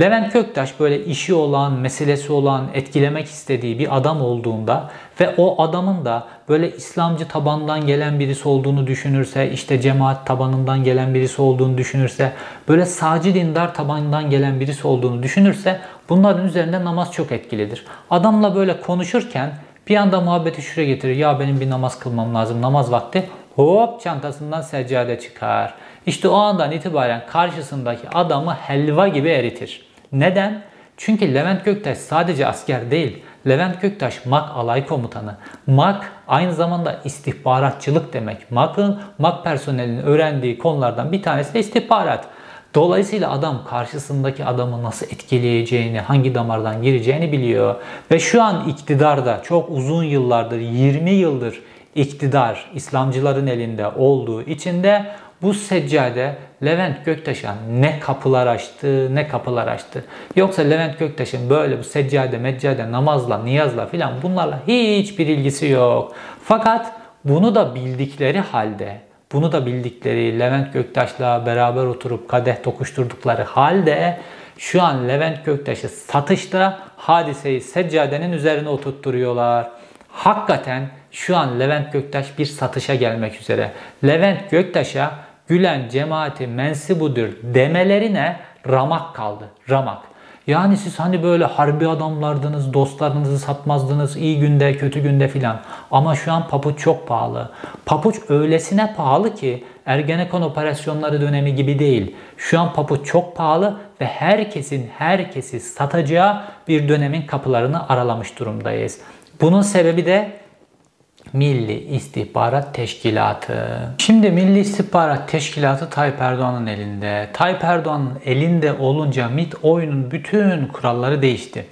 Levent Göktaş böyle işi olan, meselesi olan, etkilemek istediği bir adam olduğunda ve o adamın da böyle İslamcı tabandan gelen birisi olduğunu düşünürse, işte cemaat tabanından gelen birisi olduğunu düşünürse, böyle sağcı dindar tabandan gelen birisi olduğunu düşünürse bunların üzerinde namaz çok etkilidir. Adamla böyle konuşurken bir anda muhabbeti şuraya getirir. Ya benim bir namaz kılmam lazım, namaz vakti. Hop çantasından seccade çıkar. İşte o andan itibaren karşısındaki adamı helva gibi eritir. Neden? Çünkü Levent Göktaş sadece asker değil. Levent Göktaş M A K alay komutanı. M A K aynı zamanda istihbaratçılık demek. M A K'ın, M A K personelinin öğrendiği konulardan bir tanesi de istihbarat. Dolayısıyla adam karşısındaki adamı nasıl etkileyeceğini, hangi damardan gireceğini biliyor. Ve şu an iktidarda çok uzun yıllardır, yirmi yıldır iktidar İslamcıların elinde olduğu için de bu seccade Levent Göktaş'a ne kapılar açtı, ne kapılar açtı. Yoksa Levent Göktaş'ın böyle bu seccade, meccade, namazla, niyazla filan bunlarla hiçbir ilgisi yok. Fakat bunu da bildikleri halde, bunu da bildikleri Levent Göktaş'la beraber oturup kadeh tokuşturdukları halde şu an Levent Göktaş'ı satışta hadiseyi seccadenin üzerine oturtturuyorlar. Hakikaten şu an Levent Göktaş bir satışa gelmek üzere. Levent Göktaş'a Gülen cemaati mensubudur demelerine ramak kaldı. Ramak. Yani siz hani böyle harbi adamlardınız, dostlarınızı satmazdınız, iyi günde, kötü günde filan. Ama şu an papuç çok pahalı. Papuç öylesine pahalı ki Ergenekon operasyonları dönemi gibi değil. Şu an papuç çok pahalı ve herkesin herkesi satacağı bir dönemin kapılarını aralamış durumdayız. Bunun sebebi de Milli İstihbarat Teşkilatı. Şimdi Milli İstihbarat Teşkilatı Tayyip Erdoğan'ın elinde. Tayyip Erdoğan'ın elinde olunca MİT oyunun bütün kuralları değişti.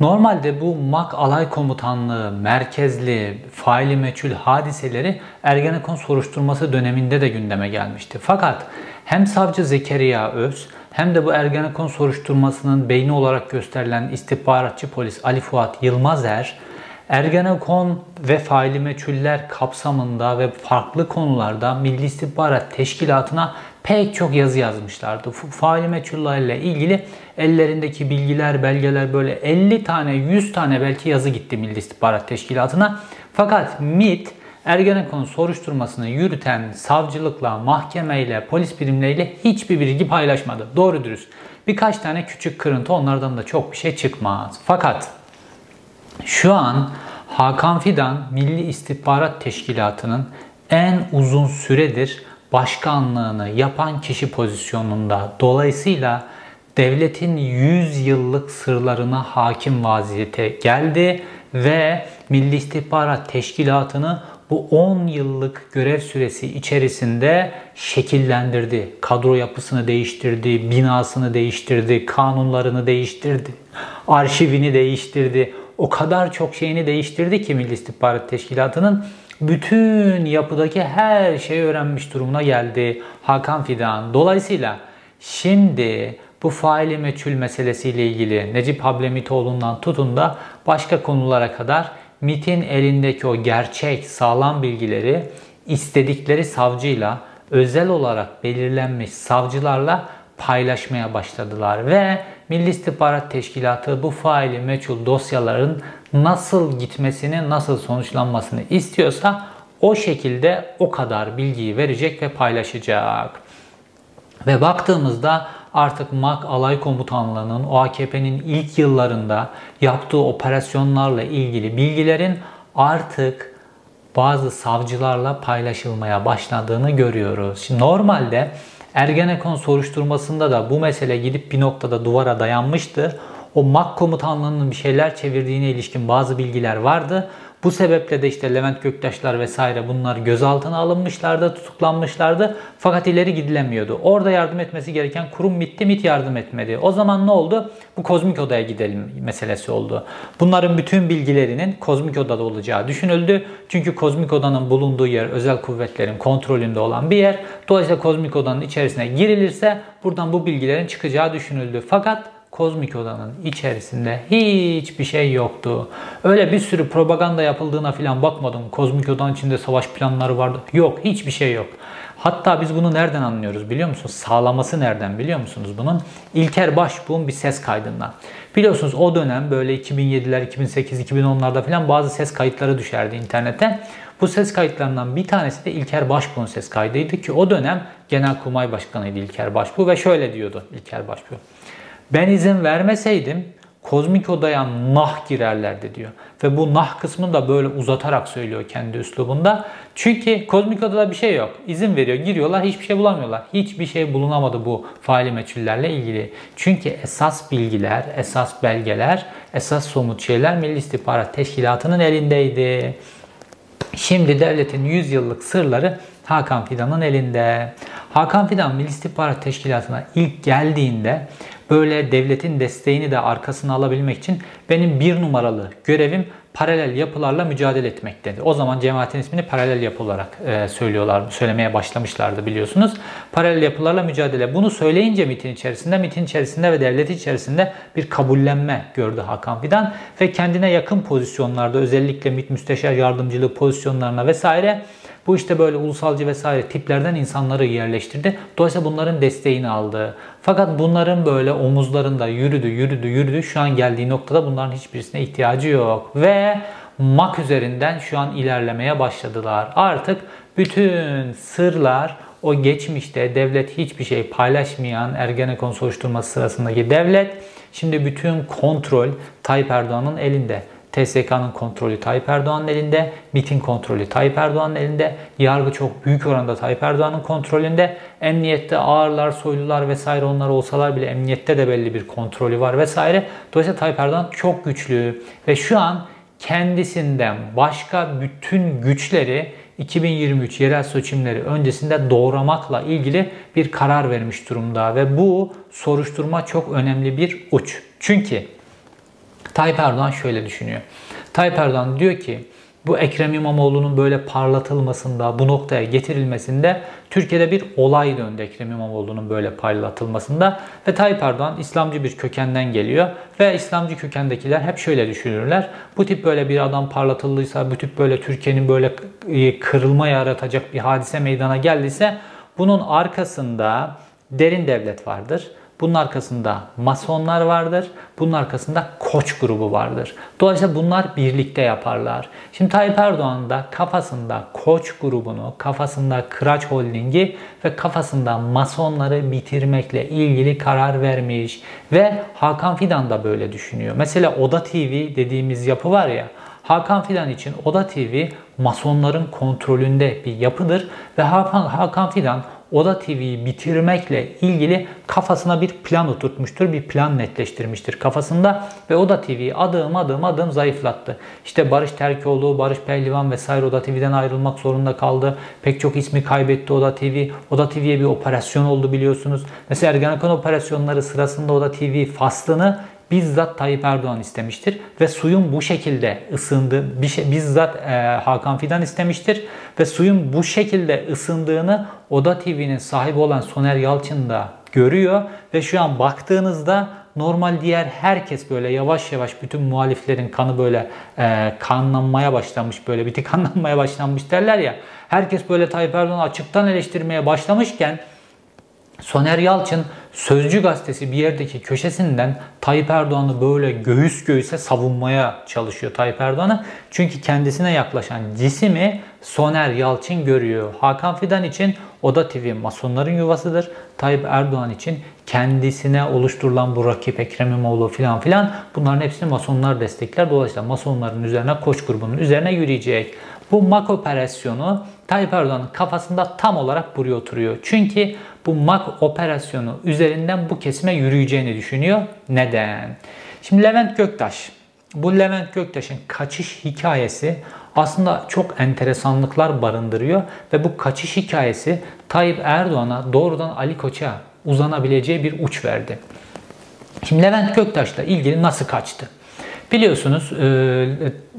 Normalde bu M A K Alay Komutanlığı, merkezli, faili meçhul hadiseleri Ergenekon soruşturması döneminde de gündeme gelmişti. Fakat hem savcı Zekeriya Öz hem de bu Ergenekon soruşturmasının beyni olarak gösterilen istihbaratçı polis Ali Fuat Yılmazer Ergenekon ve faili meçhuller kapsamında ve farklı konularda Milli İstihbarat Teşkilatı'na pek çok yazı yazmışlardı. Faili meçhullerle ilgili ellerindeki bilgiler, belgeler böyle elli tane, yüz tane belki yazı gitti Milli İstihbarat Teşkilatı'na. Fakat MİT Ergenekon soruşturmasını yürüten savcılıkla, mahkemeyle, polis birimleriyle hiçbir bilgi paylaşmadı. Doğru dürüst. Birkaç tane küçük kırıntı, onlardan da çok bir şey çıkmaz. Fakat şu an Hakan Fidan Milli İstihbarat Teşkilatı'nın en uzun süredir başkanlığını yapan kişi pozisyonunda. Dolayısıyla devletin yüz yıllık sırlarına hakim vaziyete geldi ve Milli İstihbarat Teşkilatı'nı bu on yıllık görev süresi içerisinde şekillendirdi. Kadro yapısını değiştirdi, binasını değiştirdi, kanunlarını değiştirdi, arşivini değiştirdi. O kadar çok şeyini değiştirdi ki Milli İstihbarat Teşkilatı'nın bütün yapıdaki her şeyi öğrenmiş durumuna geldi Hakan Fidan. Dolayısıyla şimdi bu faili meçhul meselesiyle ilgili Necip Hablemitoğlu'ndan tutun da başka konulara kadar MİT'in elindeki o gerçek sağlam bilgileri istedikleri savcıyla, özel olarak belirlenmiş savcılarla paylaşmaya başladılar ve Milli İstihbarat Teşkilatı bu faili meçhul dosyaların nasıl gitmesini, nasıl sonuçlanmasını istiyorsa o şekilde o kadar bilgiyi verecek ve paylaşacak. Ve baktığımızda artık M A K Alay Komutanlığı'nın o A K P'nin ilk yıllarında yaptığı operasyonlarla ilgili bilgilerin artık bazı savcılarla paylaşılmaya başladığını görüyoruz. Şimdi normalde Ergenekon soruşturmasında da bu mesele gidip bir noktada duvara dayanmıştı. O M A K komutanlığının bir şeyler çevirdiğine ilişkin bazı bilgiler vardı. Bu sebeple de işte Levent Göktaşlar vesaire bunlar gözaltına alınmışlardı, tutuklanmışlardı. Fakat ileri gidilemiyordu. Orada yardım etmesi gereken kurum MİT'ti, MİT yardım etmedi. O zaman ne oldu? Bu kozmik odaya gidelim meselesi oldu. Bunların bütün bilgilerinin kozmik odada olacağı düşünüldü. Çünkü kozmik odanın bulunduğu yer özel kuvvetlerin kontrolünde olan bir yer. Dolayısıyla kozmik odanın içerisine girilirse buradan bu bilgilerin çıkacağı düşünüldü. Fakat kozmik odanın içerisinde hiçbir şey yoktu. Öyle bir sürü propaganda yapıldığına falan bakmadım. Kozmik odanın içinde savaş planları vardı. Yok, hiçbir şey yok. Hatta biz bunu nereden anlıyoruz biliyor musunuz? Sağlaması nereden biliyor musunuz bunun? İlker Başbuğ'un bir ses kaydından. Biliyorsunuz o dönem böyle iki bin yediler, iki bin sekiz, iki bin onlarda falan bazı ses kayıtları düşerdi internete. Bu ses kayıtlarından bir tanesi de İlker Başbuğ'un ses kaydıydı ki o dönem Genelkurmay Başkanıydı İlker Başbuğ ve şöyle diyordu İlker Başbuğ. Ben izin vermeseydim kozmik odaya nah girerlerdi diyor. Ve bu nah kısmını da böyle uzatarak söylüyor kendi üslubunda. Çünkü kozmik odada bir şey yok. İzin veriyor, giriyorlar, hiçbir şey bulamıyorlar. Hiçbir şey bulunamadı bu faili meçhullerle ilgili. Çünkü esas bilgiler, esas belgeler, esas somut şeyler Milli İstihbarat Teşkilatı'nın elindeydi. Şimdi devletin yüz yıllık sırları Hakan Fidan'ın elinde. Hakan Fidan Milli İstihbarat Teşkilatı'na ilk geldiğinde böyle devletin desteğini de arkasına alabilmek için benim bir numaralı görevim paralel yapılarla mücadele etmek dedi. O zaman cemaatin ismini paralel yapı olarak e, söylüyorlar, söylemeye başlamışlardı biliyorsunuz. Paralel yapılarla mücadele. Bunu söyleyince MİT'in içerisinde, MİT'in içerisinde ve devlet içerisinde bir kabullenme gördü Hakan Fidan. Ve kendine yakın pozisyonlarda özellikle MİT müsteşar yardımcılığı pozisyonlarına vesaire bu işte böyle ulusalcı vesaire tiplerden insanları yerleştirdi. Dolayısıyla bunların desteğini aldı. Fakat bunların böyle omuzlarında yürüdü, yürüdü, yürüdü. Şu an geldiği noktada bunların hiçbirisine ihtiyacı yok. Ve M A K üzerinden şu an ilerlemeye başladılar. Artık bütün sırlar o geçmişte devlet hiçbir şey paylaşmayan Ergenekon soruşturması sırasındaki devlet şimdi bütün kontrol Tayyip Erdoğan'ın elinde. T S K'nın kontrolü Tayyip Erdoğan'ın elinde, MİT'in kontrolü Tayyip Erdoğan'ın elinde, yargı çok büyük oranda Tayyip Erdoğan'ın kontrolünde, emniyette Ağarlar, Soylular vesaire onlar olsalar bile emniyette de belli bir kontrolü var vesaire. Dolayısıyla Tayyip Erdoğan çok güçlü ve şu an kendisinden başka bütün güçleri iki bin yirmi üç yerel seçimleri öncesinde doğramakla ilgili bir karar vermiş durumda ve bu soruşturma çok önemli bir uç. Çünkü Tayyip Erdoğan şöyle düşünüyor. Tayyip Erdoğan diyor ki bu Ekrem İmamoğlu'nun böyle parlatılmasında, bu noktaya getirilmesinde Türkiye'de bir olay döndü Ekrem İmamoğlu'nun böyle parlatılmasında. Ve Tayyip Erdoğan İslamcı bir kökenden geliyor ve İslamcı kökendekiler hep şöyle düşünürler. Bu tip böyle bir adam parlatıldıysa, bu tip böyle Türkiye'nin böyle kırılma yaratacak bir hadise meydana geldiyse bunun arkasında derin devlet vardır. Bunun arkasında masonlar vardır. Bunun arkasında Koç grubu vardır. Dolayısıyla bunlar birlikte yaparlar. Şimdi Tayyip Erdoğan da kafasında Koç grubunu, kafasında Kıraç Holding'i ve kafasında masonları bitirmekle ilgili karar vermiş. Ve Hakan Fidan da böyle düşünüyor. Mesela Oda T V dediğimiz yapı var ya. Hakan Fidan için Oda T V masonların kontrolünde bir yapıdır. Ve Hakan Fidan Oda T V'yi bitirmekle ilgili kafasına bir plan oturtmuştur. Bir plan netleştirmiştir kafasında. Ve Oda T V'yi adım adım adım zayıflattı. İşte Barış Terkoğlu, Barış Pehlivan vesaire Oda T V'den ayrılmak zorunda kaldı. Pek çok ismi kaybetti Oda T V. Oda T V'ye bir operasyon oldu biliyorsunuz. Mesela Ergenekon operasyonları sırasında Oda T V faslını bizzat Tayyip Erdoğan istemiştir ve suyun bu şekilde ısındığı bizzat e, Hakan Fidan istemiştir ve suyun bu şekilde ısındığını Oda T V'nin sahibi olan Soner Yalçın da görüyor ve şu an baktığınızda normal diğer herkes böyle yavaş yavaş bütün muhaliflerin kanı böyle e, kanlanmaya başlamış, böyle bir tık kanlanmaya başlanmış derler ya, herkes böyle Tayyip Erdoğan'ı açıktan eleştirmeye başlamışken Soner Yalçın Sözcü gazetesi bir yerdeki köşesinden Tayyip Erdoğan'ı böyle göğüs göğüse savunmaya çalışıyor Tayyip Erdoğan'ı. Çünkü kendisine yaklaşan cismi Soner Yalçın görüyor. Hakan Fidan için Oda T V masonların yuvasıdır. Tayyip Erdoğan için kendisine oluşturulan bu rakip Ekrem İmamoğlu filan filan, bunların hepsini masonlar destekler. Dolayısıyla masonların üzerine, Koç grubunun üzerine yürüyecek. Bu M A K operasyonu Tayyip Erdoğan'ın kafasında tam olarak buraya oturuyor. Çünkü bu M A K operasyonu üzerinden bu kesime yürüyeceğini düşünüyor. Neden? Şimdi Levent Göktaş. Bu Levent Göktaş'ın kaçış hikayesi aslında çok enteresanlıklar barındırıyor. Ve bu kaçış hikayesi Tayyip Erdoğan'a doğrudan Ali Koç'a uzanabileceği bir uç verdi. Şimdi Levent Göktaş'la ilgili nasıl kaçtı? Biliyorsunuz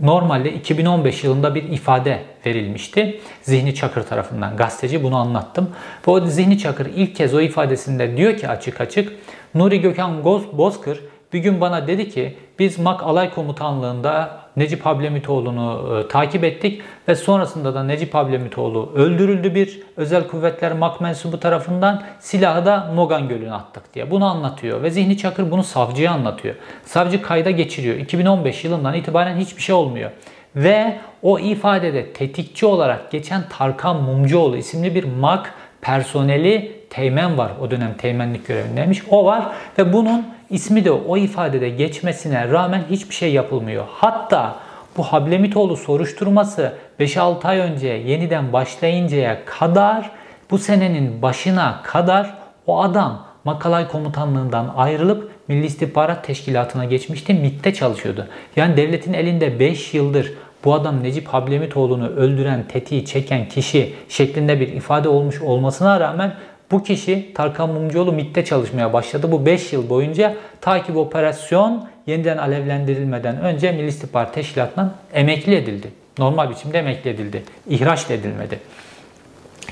normalde iki bin on beş yılında bir ifade verilmişti. Zihni Çakır tarafından, gazeteci, bunu anlattım. Ve o Zihni Çakır ilk kez o ifadesinde diyor ki açık açık, Nuri Gökhan Bozkır bir gün bana dedi ki biz M A K Alay Komutanlığı'nda Necip Hablemitoğlu'nu takip ettik ve sonrasında da Necip Hablemitoğlu öldürüldü bir Özel Kuvvetler M A K mensubu tarafından, silahı da Nogan Gölü'ne attık diye. Bunu anlatıyor ve Zihni Çakır bunu savcıya anlatıyor. Savcı kayda geçiriyor. iki bin on beş yılından itibaren hiçbir şey olmuyor. Ve o ifadede tetikçi olarak geçen Tarkan Mumcuoğlu isimli bir M A K personeli, teğmen var. O dönem teğmenlik görevindeymiş. O var ve bunun İsmi de o ifadede geçmesine rağmen hiçbir şey yapılmıyor. Hatta bu Hablemitoğlu soruşturması beş altı ay önce yeniden başlayıncaya kadar, bu senenin başına kadar o adam M A K Alay Komutanlığından ayrılıp Milli İstihbarat Teşkilatı'na geçmişti. M İ T'te çalışıyordu. Yani devletin elinde beş yıldır bu adam Necip Hablemitoğlu'nu öldüren, tetiği çeken kişi şeklinde bir ifade olmuş olmasına rağmen bu kişi Tarkan Mumcuoğlu M İ T'te çalışmaya başladı. Bu beş yıl boyunca takip operasyon yeniden alevlendirilmeden önce Milli İstihbarat Teşkilatı'ndan emekli edildi. Normal biçimde emekli edildi. İhraç edilmedi.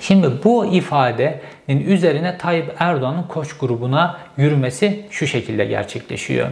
Şimdi bu ifadenin üzerine Tayyip Erdoğan'ın Koç grubuna yürümesi şu şekilde gerçekleşiyor.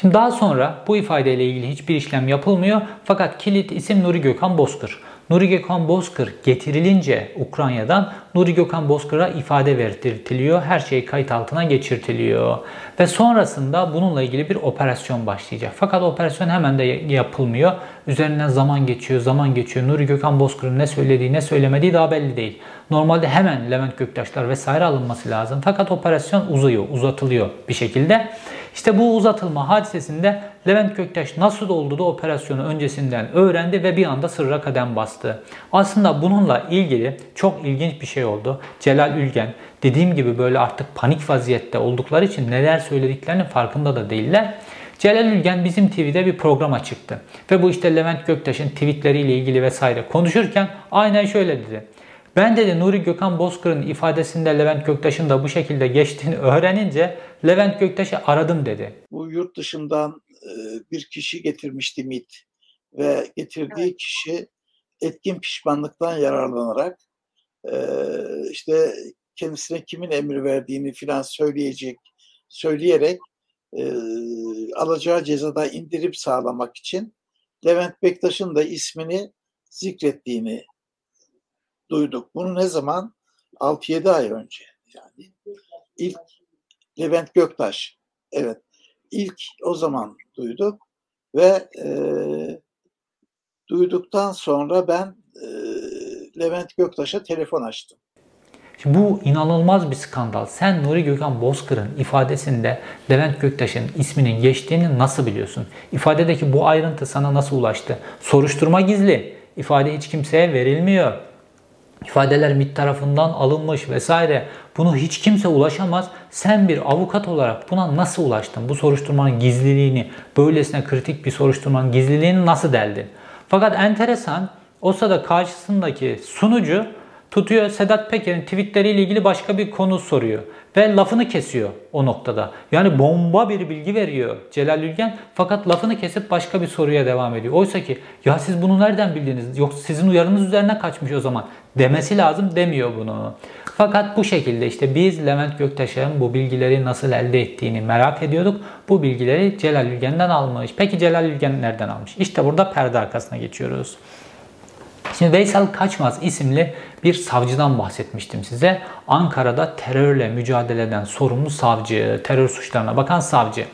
Şimdi daha sonra bu ifadeyle ilgili hiçbir işlem yapılmıyor. Fakat kilit isim Nuri Gökhan Bozkır. Nuri Gökhan Bozkır getirilince Ukrayna'dan, Nuri Gökhan Bozkır'a ifade verdirtiliyor. Her şey kayıt altına geçirtiliyor. Ve sonrasında bununla ilgili bir operasyon başlayacak. Fakat operasyon hemen de yapılmıyor. Üzerinden zaman geçiyor, zaman geçiyor. Nuri Gökhan Bozkır'ın ne söylediği, ne söylemediği daha belli değil. Normalde hemen Levent Göktaşlar vesaire alınması lazım. Fakat operasyon uzuyor, uzatılıyor bir şekilde. İşte bu uzatılma hadisesinde Levent Göktaş nasıl oldu da operasyonu öncesinden öğrendi ve bir anda sırra kadem bastı. Aslında bununla ilgili çok ilginç bir şey oldu. Celal Ülgen, dediğim gibi, böyle artık panik vaziyette oldukları için neler söylediklerinin farkında da değiller. Celal Ülgen bizim T V'de bir programa çıktı. Ve bu işte Levent Göktaş'ın tweetleriyle ilgili vesaire konuşurken aynen şöyle dedi. Ben dedi Nuri Gökhan Bozkır'ın ifadesinde Levent Göktaş'ın da bu şekilde geçtiğini öğrenince Levent Göktaş'ı aradım dedi. Bu yurt dışından bir kişi getirmişti M İ T ve getirdiği evet. Kişi etkin pişmanlıktan yararlanarak işte kendisine kimin emir verdiğini filan söyleyecek, söyleyerek alacağı cezada indirim sağlamak için Levent Göktaş'ın da ismini zikrettiğini duyduk. Bunu ne zaman? altı yedi ay önce. Yani ilk Levent Göktaş. Evet. İlk o zaman duyduk ve e, duyduktan sonra ben e, Levent Göktaş'a telefon açtım. Şimdi bu inanılmaz bir skandal. Sen Nuri Gökhan Bozkır'ın ifadesinde Levent Göktaş'ın isminin geçtiğini nasıl biliyorsun? İfadedeki bu ayrıntı sana nasıl ulaştı? Soruşturma gizli. İfade hiç kimseye verilmiyor. İfadeler M İ T tarafından alınmış vesaire. Bunu hiç kimse ulaşamaz. Sen bir avukat olarak buna nasıl ulaştın? Bu soruşturmanın gizliliğini, böylesine kritik bir soruşturmanın gizliliğini nasıl deldin? Fakat enteresan, o sırada karşısındaki sunucu tutuyor Sedat Peker'in tweetleriyle ilgili başka bir konu soruyor. Ve lafını kesiyor o noktada. Yani bomba bir bilgi veriyor Celal Ülgen. Fakat lafını kesip başka bir soruya devam ediyor. Oysa ki ya siz bunu nereden bildiniz? Yoksa sizin uyarınız üzerine kaçmış o zaman demesi lazım, demiyor bunu. Fakat bu şekilde işte biz Levent Göktaş'ın bu bilgileri nasıl elde ettiğini merak ediyorduk. Bu bilgileri Celal Ülgen'den almış. Peki Celal Ülgen nereden almış? İşte burada perde arkasına geçiyoruz. Şimdi Veysel Kaçmaz isimli bir savcıdan bahsetmiştim size. Ankara'da terörle mücadeleden sorumlu savcı, terör suçlarına bakan savcı.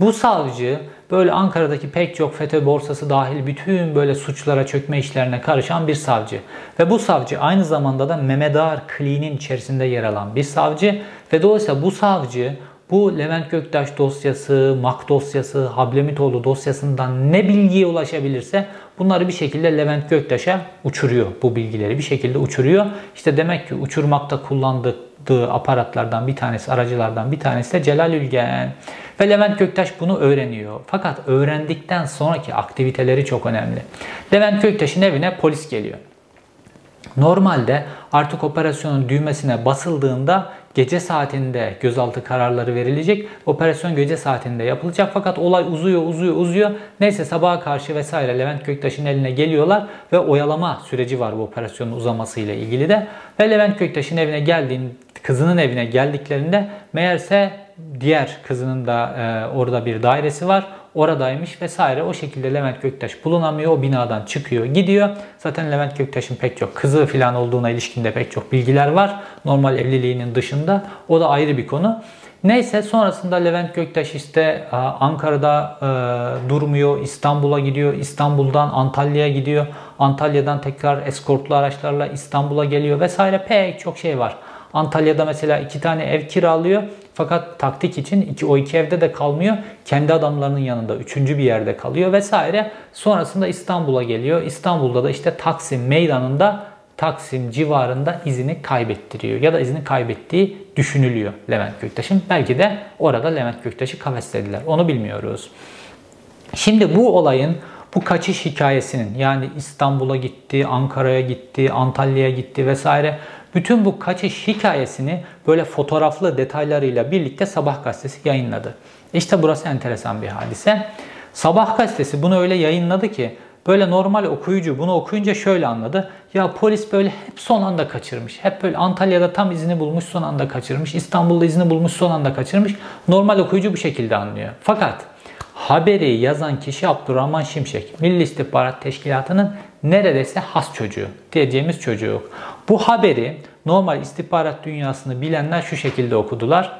Bu savcı böyle Ankara'daki pek çok FETÖ borsası dahil bütün böyle suçlara, çökme işlerine karışan bir savcı. Ve bu savcı aynı zamanda da Mehmet Ağar kliğinin içerisinde yer alan bir savcı. Ve dolayısıyla bu savcı bu Levent Göktaş dosyası, M A K dosyası, Hablemitoğlu dosyasından ne bilgiye ulaşabilirse bunları bir şekilde Levent Göktaş'a uçuruyor. Bu bilgileri bir şekilde uçuruyor. İşte demek ki uçurmakta kullandığı aparatlardan bir tanesi, aracılardan bir tanesi de Celal Ülgen. Ve Levent Göktaş bunu öğreniyor. Fakat öğrendikten sonraki aktiviteleri çok önemli. Levent Göktaş'ın evine polis geliyor. Normalde artık operasyonun düğmesine basıldığında gece saatinde gözaltı kararları verilecek. Operasyon gece saatinde yapılacak. Fakat olay uzuyor, uzuyor, uzuyor. Neyse sabaha karşı vesaire Levent Göktaş'ın eline geliyorlar ve oyalama süreci var bu operasyonun uzamasıyla ilgili de. Ve Levent Göktaş'ın evine geldiğinde, kızının evine geldiklerinde meğerse diğer kızının da e, orada bir dairesi var. Oradaymış vesaire. O şekilde Levent Göktaş bulunamıyor. O binadan çıkıyor, gidiyor. Zaten Levent Göktaş'ın pek çok kızı falan olduğuna ilişkin de pek çok bilgiler var. Normal evliliğinin dışında. O da ayrı bir konu. Neyse sonrasında Levent Göktaş işte Ankara'da e, durmuyor. İstanbul'a gidiyor. İstanbul'dan Antalya'ya gidiyor. Antalya'dan tekrar eskortlu araçlarla İstanbul'a geliyor vesaire. Pek çok şey var. Antalya'da mesela iki tane ev kiralıyor. Fakat taktik için iki, o iki evde de kalmıyor. Kendi adamlarının yanında üçüncü bir yerde kalıyor vesaire. Sonrasında İstanbul'a geliyor. İstanbul'da da işte Taksim meydanında, Taksim civarında izini kaybettiriyor. Ya da izini kaybettiği düşünülüyor Levent Göktaş'ın. Belki de orada Levent Göktaş'ı kafeslediler. Onu bilmiyoruz. Şimdi bu olayın, bu kaçış hikayesinin, yani İstanbul'a gitti, Ankara'ya gitti, Antalya'ya gitti vesaire... Bütün bu kaçış hikayesini böyle fotoğraflı detaylarıyla birlikte Sabah Gazetesi yayınladı. İşte burası enteresan bir hadise. Sabah Gazetesi bunu öyle yayınladı ki böyle normal okuyucu bunu okuyunca şöyle anladı. Ya polis böyle hep son anda kaçırmış. Hep böyle Antalya'da tam izini bulmuş, son anda kaçırmış. İstanbul'da izini bulmuş, son anda kaçırmış. Normal okuyucu bu şekilde anlıyor. Fakat haberi yazan kişi Abdurrahman Şimşek. Milli İstihbarat Teşkilatı'nın neredeyse has çocuğu diyeceğimiz çocuğu. Bu haberi normal istihbarat dünyasını bilenler şu şekilde okudular.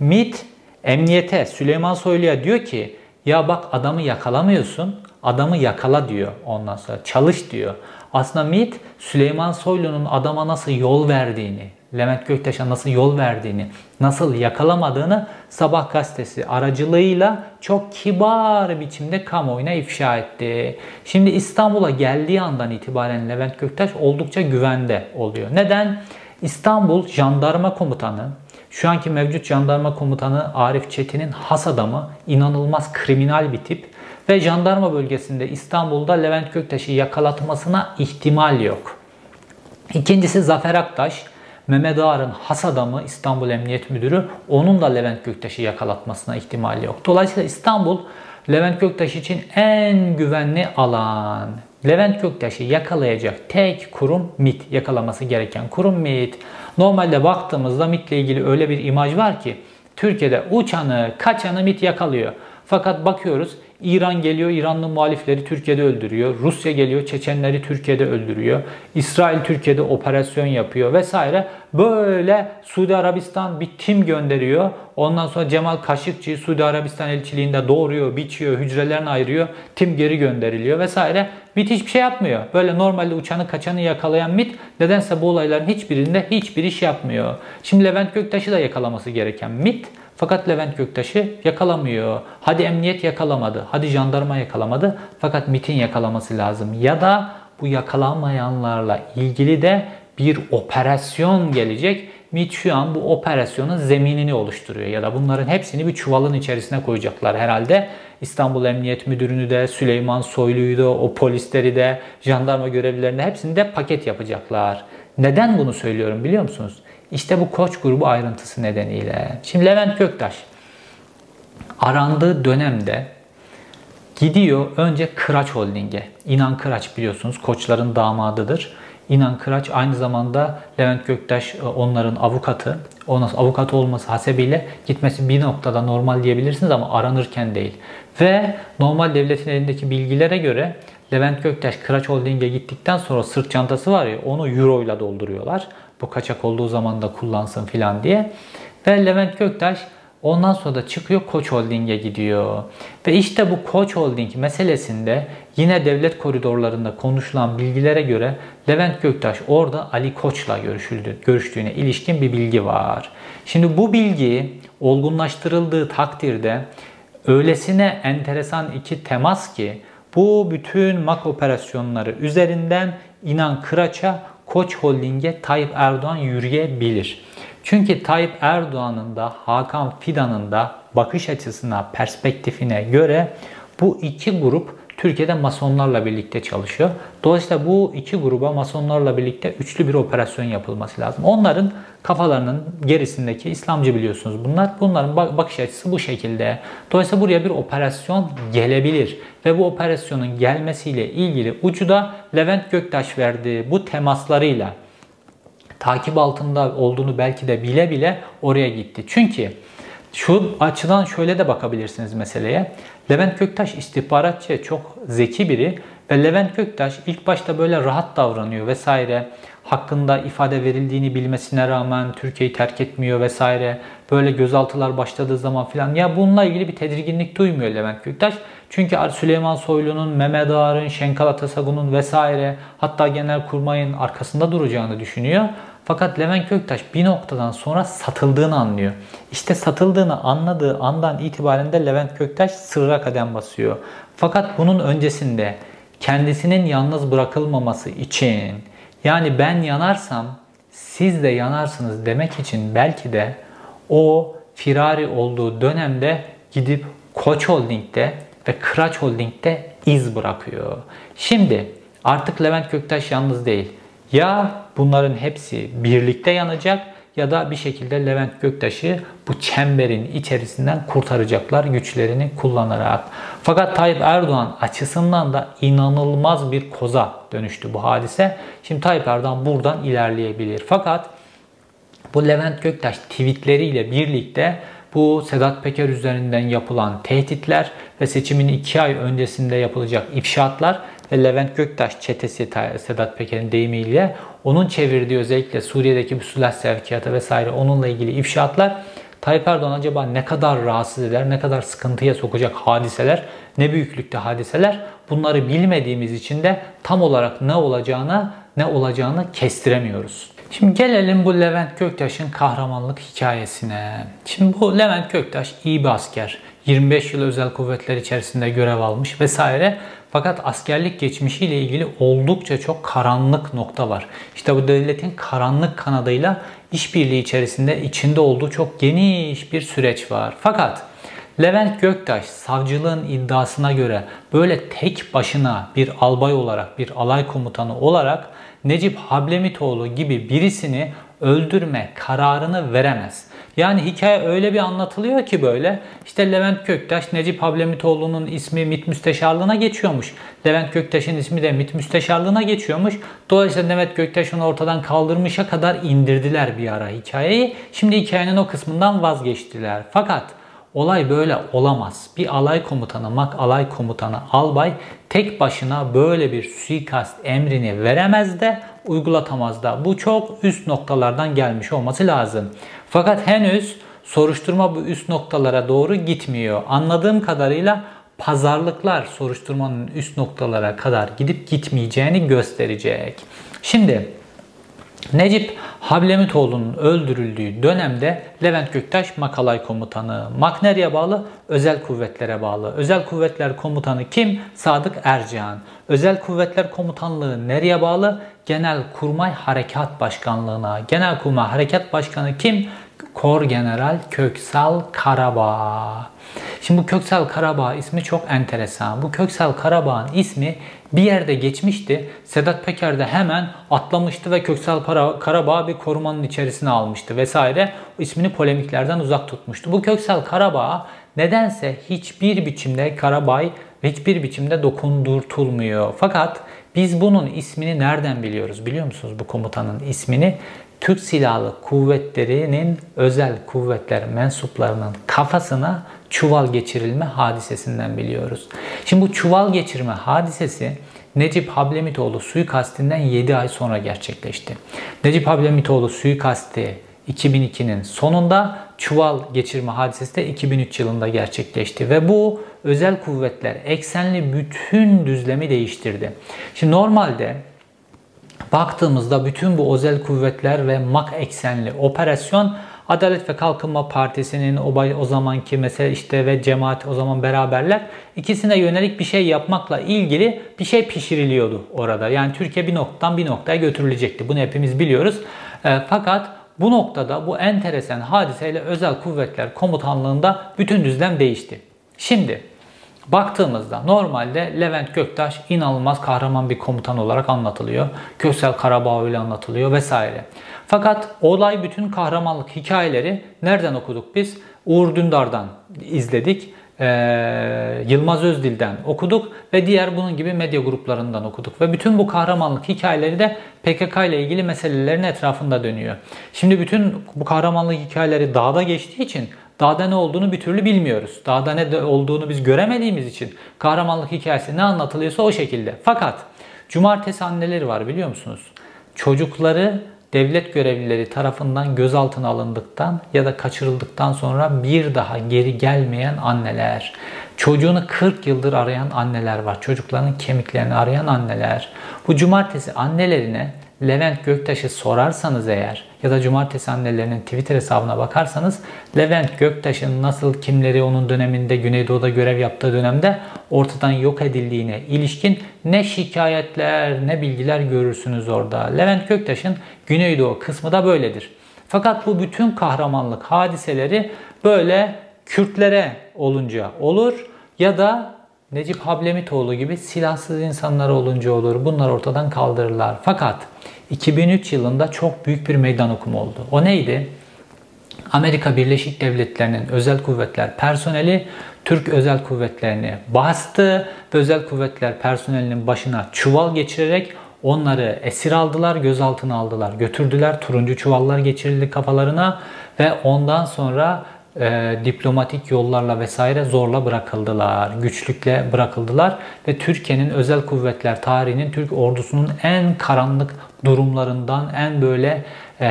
MİT emniyete, Süleyman Soylu'ya diyor ki ya bak adamı yakalamıyorsun, adamı yakala diyor, ondan sonra çalış diyor. Aslında MİT Süleyman Soylu'nun adama nasıl yol verdiğini, Levent Göktaş'a nasıl yol verdiğini, nasıl yakalamadığını Sabah Gazetesi aracılığıyla çok kibar biçimde kamuoyuna ifşa etti. Şimdi İstanbul'a geldiği andan itibaren Levent Göktaş oldukça güvende oluyor. Neden? İstanbul Jandarma Komutanı, şu anki mevcut Jandarma Komutanı Arif Çetin'in has adamı, inanılmaz kriminal bir tip ve jandarma bölgesinde İstanbul'da Levent Göktaş'ı yakalatmasına ihtimal yok. İkincisi Zafer Aktaş, Mehmet Ağar'ın has adamı, İstanbul Emniyet Müdürü, onun da Levent Göktaş'ı yakalatmasına ihtimali yok. Dolayısıyla İstanbul Levent Göktaş için en güvenli alan. Levent Göktaş'ı yakalayacak tek kurum MİT. Yakalaması gereken kurum MİT. Normalde baktığımızda MİT'le ilgili öyle bir imaj var ki Türkiye'de uçanı, kaçanı MİT yakalıyor. Fakat bakıyoruz İran geliyor, İranlı muhalifleri Türkiye'de öldürüyor. Rusya geliyor, Çeçenleri Türkiye'de öldürüyor. İsrail Türkiye'de operasyon yapıyor vesaire. Böyle Suudi Arabistan bir tim gönderiyor. Ondan sonra Cemal Kaşıkçı'yı Suudi Arabistan elçiliğinde doğuruyor, biçiyor, hücrelerini ayırıyor. Tim geri gönderiliyor vesaire. MİT hiçbir şey yapmıyor. Böyle normalde uçanı kaçanı yakalayan MİT nedense bu olayların hiçbirinde hiçbir iş yapmıyor. Şimdi Levent Göktaş'ı da yakalaması gereken MİT. Fakat Levent Göktaş'ı yakalamıyor. Hadi emniyet yakalamadı, hadi jandarma yakalamadı. Fakat MİT'in yakalaması lazım. Ya da bu yakalamayanlarla ilgili de bir operasyon gelecek. MİT şu an bu operasyonun zeminini oluşturuyor. Ya da bunların hepsini bir çuvalın içerisine koyacaklar herhalde. İstanbul Emniyet Müdürünü de, Süleyman Soylu'yu da, o polisleri de, jandarma görevlilerini hepsini de paket yapacaklar. Neden bunu söylüyorum biliyor musunuz? İşte bu Koç grubu ayrıntısı nedeniyle. Şimdi Levent Göktaş arandığı dönemde gidiyor önce Kıraç Holding'e. İnan Kıraç biliyorsunuz Koçların damadıdır. İnan Kıraç aynı zamanda Levent Göktaş onların avukatı. Onun avukat olması hasebiyle gitmesi bir noktada normal diyebilirsiniz ama aranırken değil. Ve normal devletin elindeki bilgilere göre Levent Göktaş Kıraç Holding'e gittikten sonra sırt çantası var ya, onu euro ile dolduruyorlar. Bu kaçak olduğu zaman da kullansın filan diye. Ve Levent Göktaş ondan sonra da çıkıyor, Koç Holding'e gidiyor. Ve işte bu Koç Holding meselesinde yine devlet koridorlarında konuşulan bilgilere göre Levent Göktaş orada Ali Koç'la görüşüldü, görüştüğüne ilişkin bir bilgi var. Şimdi bu bilgi olgunlaştırıldığı takdirde öylesine enteresan iki temas ki bu bütün M A K operasyonları üzerinden İnan Kıraç'a, Koç Holding'e Tayyip Erdoğan yürüyebilir. Çünkü Tayyip Erdoğan'ın da Hakan Fidan'ın da bakış açısına, perspektifine göre bu iki grup Türkiye'de masonlarla birlikte çalışıyor. Dolayısıyla bu iki gruba masonlarla birlikte üçlü bir operasyon yapılması lazım. Onların kafalarının gerisindeki İslamcı biliyorsunuz bunlar. Bunların bakış açısı bu şekilde. Dolayısıyla buraya bir operasyon gelebilir. Ve bu operasyonun gelmesiyle ilgili ucu da Levent Göktaş verdiği bu temaslarıyla takip altında olduğunu belki de bile bile oraya gitti. Çünkü şu açıdan şöyle de bakabilirsiniz meseleye. Levent Göktaş istihbaratçı, çok zeki biri ve Levent Göktaş ilk başta böyle rahat davranıyor vesaire. Hakkında ifade verildiğini bilmesine rağmen Türkiye'yi terk etmiyor vesaire. Böyle gözaltılar başladığı zaman filan ya bununla ilgili bir tedirginlik duymuyor Levent Göktaş. Çünkü Süleyman Soylu'nun, Mehmet Ağar'ın, Şenkal Atasagun'un vesaire hatta Genelkurmay'ın arkasında duracağını düşünüyor. Fakat Levent Göktaş bir noktadan sonra satıldığını anlıyor. İşte satıldığını anladığı andan itibaren de Levent Göktaş sırra kadem basıyor. Fakat bunun öncesinde kendisinin yalnız bırakılmaması için, yani ben yanarsam siz de yanarsınız demek için belki de o firari olduğu dönemde gidip Koç Holding'de ve Kıraç Holding'de iz bırakıyor. Şimdi artık Levent Göktaş yalnız değil. Ya bunların hepsi birlikte yanacak ya da bir şekilde Levent Göktaş'ı bu çemberin içerisinden kurtaracaklar güçlerini kullanarak. Fakat Tayyip Erdoğan açısından da inanılmaz bir koza dönüştü bu hadise. Şimdi Tayyip Erdoğan buradan ilerleyebilir. Fakat bu Levent Göktaş tweetleriyle birlikte bu Sedat Peker üzerinden yapılan tehditler ve seçimin iki ay öncesinde yapılacak ifşaatlar ve Levent Göktaş çetesi, Sedat Peker'in deyimiyle onun çevirdiği özellikle Suriye'deki bu silah sevkiyatı vesaire onunla ilgili ifşaatlar Tayyip Erdoğan acaba ne kadar rahatsız eder, ne kadar sıkıntıya sokacak hadiseler, ne büyüklükte hadiseler, bunları bilmediğimiz için de tam olarak ne olacağına ne olacağını kestiremiyoruz. Şimdi gelelim bu Levent Göktaş'ın kahramanlık hikayesine. Şimdi bu Levent Göktaş iyi bir asker. yirmi beş yıl özel kuvvetler içerisinde görev almış vesaire. Fakat askerlik geçmişiyle ilgili oldukça çok karanlık nokta var. İşte bu devletin karanlık kanadıyla işbirliği içerisinde içinde olduğu çok geniş bir süreç var. Fakat Levent Göktaş savcılığın iddiasına göre böyle tek başına bir albay olarak, bir alay komutanı olarak Necip Hablemitoğlu gibi birisini öldürme kararını veremez. Yani hikaye öyle bir anlatılıyor ki böyle işte Levent Göktaş, Necip Hablemitoğlu'nun ismi MİT Müsteşarlığına geçiyormuş. Levent Göktaş'ın ismi de MİT Müsteşarlığına geçiyormuş. Dolayısıyla Levent Göktaş onu ortadan kaldırmışa kadar indirdiler bir ara hikayeyi. Şimdi hikayenin o kısmından vazgeçtiler. Fakat olay böyle olamaz. Bir alay komutanı, M A K alay komutanı, albay tek başına böyle bir suikast emrini veremez de uygulatamaz da. Bu çok üst noktalardan gelmiş olması lazım. Fakat henüz soruşturma bu üst noktalara doğru gitmiyor. Anladığım kadarıyla pazarlıklar soruşturmanın üst noktalara kadar gidip gitmeyeceğini gösterecek. Şimdi Necip Hablemitoğlu'nun öldürüldüğü dönemde Levent Göktaş M A K alay komutanı. M A K nereye bağlı? Özel kuvvetlere bağlı. Özel kuvvetler komutanı kim? Sadık Ercan. Özel kuvvetler komutanlığı nereye bağlı? Genelkurmay Harekat Başkanlığı'na. Genelkurmay Harekat Başkanı kim? Kor General Köksal Karabağ. Şimdi bu Köksal Karabağ ismi çok enteresan. Bu Köksal Karabağ'ın ismi bir yerde geçmişti. Sedat Peker de hemen atlamıştı ve Köksal Karabağ bir korumanın içerisine almıştı vesaire. O ismini polemiklerden uzak tutmuştu. Bu Köksal Karabağ nedense hiçbir biçimde Karabay hiçbir biçimde dokundurtulmuyor. Fakat biz bunun ismini nereden biliyoruz? Biliyor musunuz bu komutanın ismini? Türk Silahlı Kuvvetleri'nin özel kuvvetler mensuplarının kafasına çuval geçirilme hadisesinden biliyoruz. Şimdi bu çuval geçirme hadisesi Necip Hablemitoğlu suikastinden yedi ay sonra gerçekleşti. Necip Hablemitoğlu suikasti iki bin ikinin sonunda, çuval geçirme hadisesi de iki bin üç yılında gerçekleşti ve bu özel kuvvetler eksenli bütün düzlemi değiştirdi. Şimdi normalde baktığımızda bütün bu özel kuvvetler ve M A K eksenli operasyon Adalet ve Kalkınma Partisi'nin o zamanki mesela işte ve cemaat o zaman beraberler ikisine yönelik bir şey yapmakla ilgili bir şey pişiriliyordu orada. Yani Türkiye bir noktadan bir noktaya götürülecekti. Bunu hepimiz biliyoruz. E, fakat bu noktada bu enteresan hadiseyle Özel Kuvvetler Komutanlığı'nda bütün düzlem değişti. Şimdi baktığımızda normalde Levent Göktaş inanılmaz kahraman bir komutan olarak anlatılıyor. Köksal Karabağ ile anlatılıyor vesaire. Fakat olay bütün kahramanlık hikayeleri nereden okuduk biz? Uğur Dündar'dan izledik. Ee, Yılmaz Özdil'den okuduk ve diğer bunun gibi medya gruplarından okuduk ve bütün bu kahramanlık hikayeleri de P K K ile ilgili meselelerin etrafında dönüyor. Şimdi bütün bu kahramanlık hikayeleri dağda geçtiği için dağda ne olduğunu bir türlü bilmiyoruz. Dağda ne olduğunu biz göremediğimiz için kahramanlık hikayesi ne anlatılıyorsa o şekilde. Fakat cumartesi anneleri var, biliyor musunuz? Çocukları devlet görevlileri tarafından gözaltına alındıktan ya da kaçırıldıktan sonra bir daha geri gelmeyen anneler, çocuğunu kırk yıldır arayan anneler var, çocuklarının kemiklerini arayan anneler. Bu cumartesi annelerine Levent Göktaş'ı sorarsanız eğer ya da cumartesi annelerinin Twitter hesabına bakarsanız Levent Göktaş'ın nasıl kimleri onun döneminde Güneydoğu'da görev yaptığı dönemde ortadan yok edildiğine ilişkin ne şikayetler ne bilgiler görürsünüz orada. Levent Göktaş'ın Güneydoğu kısmı da böyledir. Fakat bu bütün kahramanlık hadiseleri böyle Kürtlere olunca olur ya da Necip Hablemitoğlu gibi silahsız insanlar olunca olur. Bunlar ortadan kaldırırlar. Fakat iki bin üç yılında çok büyük bir meydan okuma oldu. O neydi? Amerika Birleşik Devletleri'nin özel kuvvetler personeli Türk özel kuvvetlerini bastı ve özel kuvvetler personelinin başına çuval geçirerek onları esir aldılar, gözaltına aldılar, götürdüler. Turuncu çuvallar geçirildi kafalarına ve ondan sonra E, diplomatik yollarla vesaire zorla bırakıldılar. Güçlükle bırakıldılar ve Türkiye'nin özel kuvvetler tarihinin, Türk ordusunun en karanlık durumlarından, en böyle e,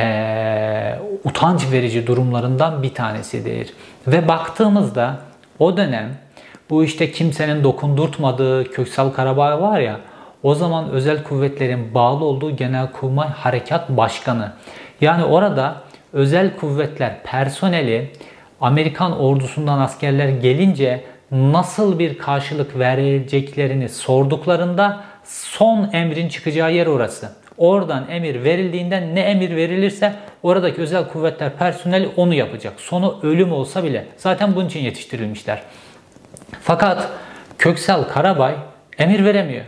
utanç verici durumlarından bir tanesidir. Ve baktığımızda o dönem bu işte kimsenin dokundurtmadığı Köksal Karabağ var ya, o zaman özel kuvvetlerin bağlı olduğu Genelkurmay Harekat Başkanı. Yani orada özel kuvvetler personeli Amerikan ordusundan askerler gelince nasıl bir karşılık vereceklerini sorduklarında son emrin çıkacağı yer orası. Oradan emir verildiğinde ne emir verilirse oradaki özel kuvvetler personeli onu yapacak. Sonu ölüm olsa bile. Zaten bunun için yetiştirilmişler. Fakat Köksal Karabay emir veremiyor.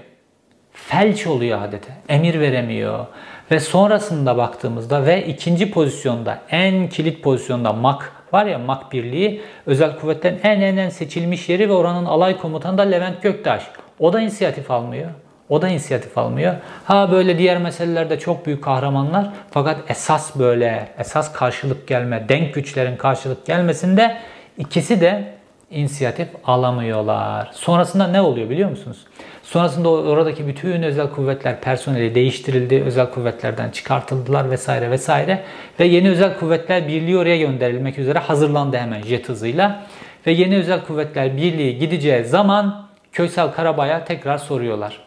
Felç oluyor adeta. Emir veremiyor. Ve sonrasında baktığımızda ve ikinci pozisyonda, en kilit pozisyonda M A K var ya, M A K Birliği özel kuvvetlerin en en en seçilmiş yeri ve oranın alay komutanı da Levent Göktaş. O da inisiyatif almıyor. O da inisiyatif almıyor. Ha böyle diğer meselelerde çok büyük kahramanlar fakat esas böyle esas karşılık gelme, denk güçlerin karşılık gelmesinde ikisi de inisiyatif alamıyorlar. Sonrasında ne oluyor biliyor musunuz? Sonrasında oradaki bütün özel kuvvetler personeli değiştirildi, özel kuvvetlerden çıkartıldılar vesaire vesaire ve yeni özel kuvvetler birliği oraya gönderilmek üzere hazırlandı hemen jet hızıyla ve yeni özel kuvvetler birliği gideceği zaman Köksal Karabağ'a tekrar soruyorlar.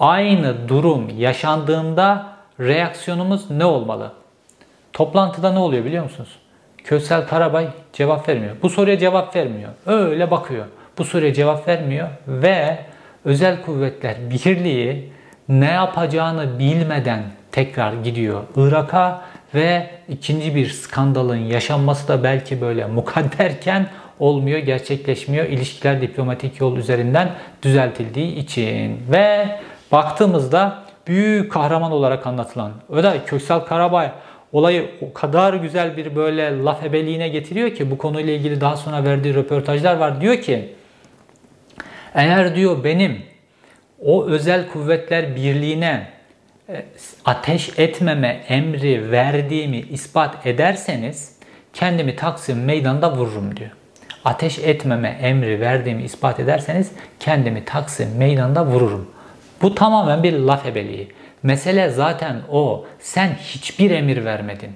Aynı durum yaşandığında reaksiyonumuz ne olmalı? Toplantıda ne oluyor biliyor musunuz? Köksal Karabağ cevap vermiyor. Bu soruya cevap vermiyor. Öyle bakıyor. Bu soruya cevap vermiyor ve Özel Kuvvetler Birliği ne yapacağını bilmeden tekrar gidiyor Irak'a ve ikinci bir skandalın yaşanması da belki böyle mukadderken olmuyor, gerçekleşmiyor. İlişkiler diplomatik yol üzerinden düzeltildiği için ve baktığımızda büyük kahraman olarak anlatılan Öder Köksal Karabağ olayı o kadar güzel bir böyle laf ebeliğine getiriyor ki bu konuyla ilgili daha sonra verdiği röportajlar var. Diyor ki, eğer diyor benim o özel kuvvetler birliğine ateş etmeme emri verdiğimi ispat ederseniz kendimi Taksim Meydanı'nda vururum diyor. Ateş etmeme emri verdiğimi ispat ederseniz kendimi Taksim Meydanı'nda vururum. Bu tamamen bir laf ebeliği. Mesele zaten o. Sen hiçbir emir vermedin.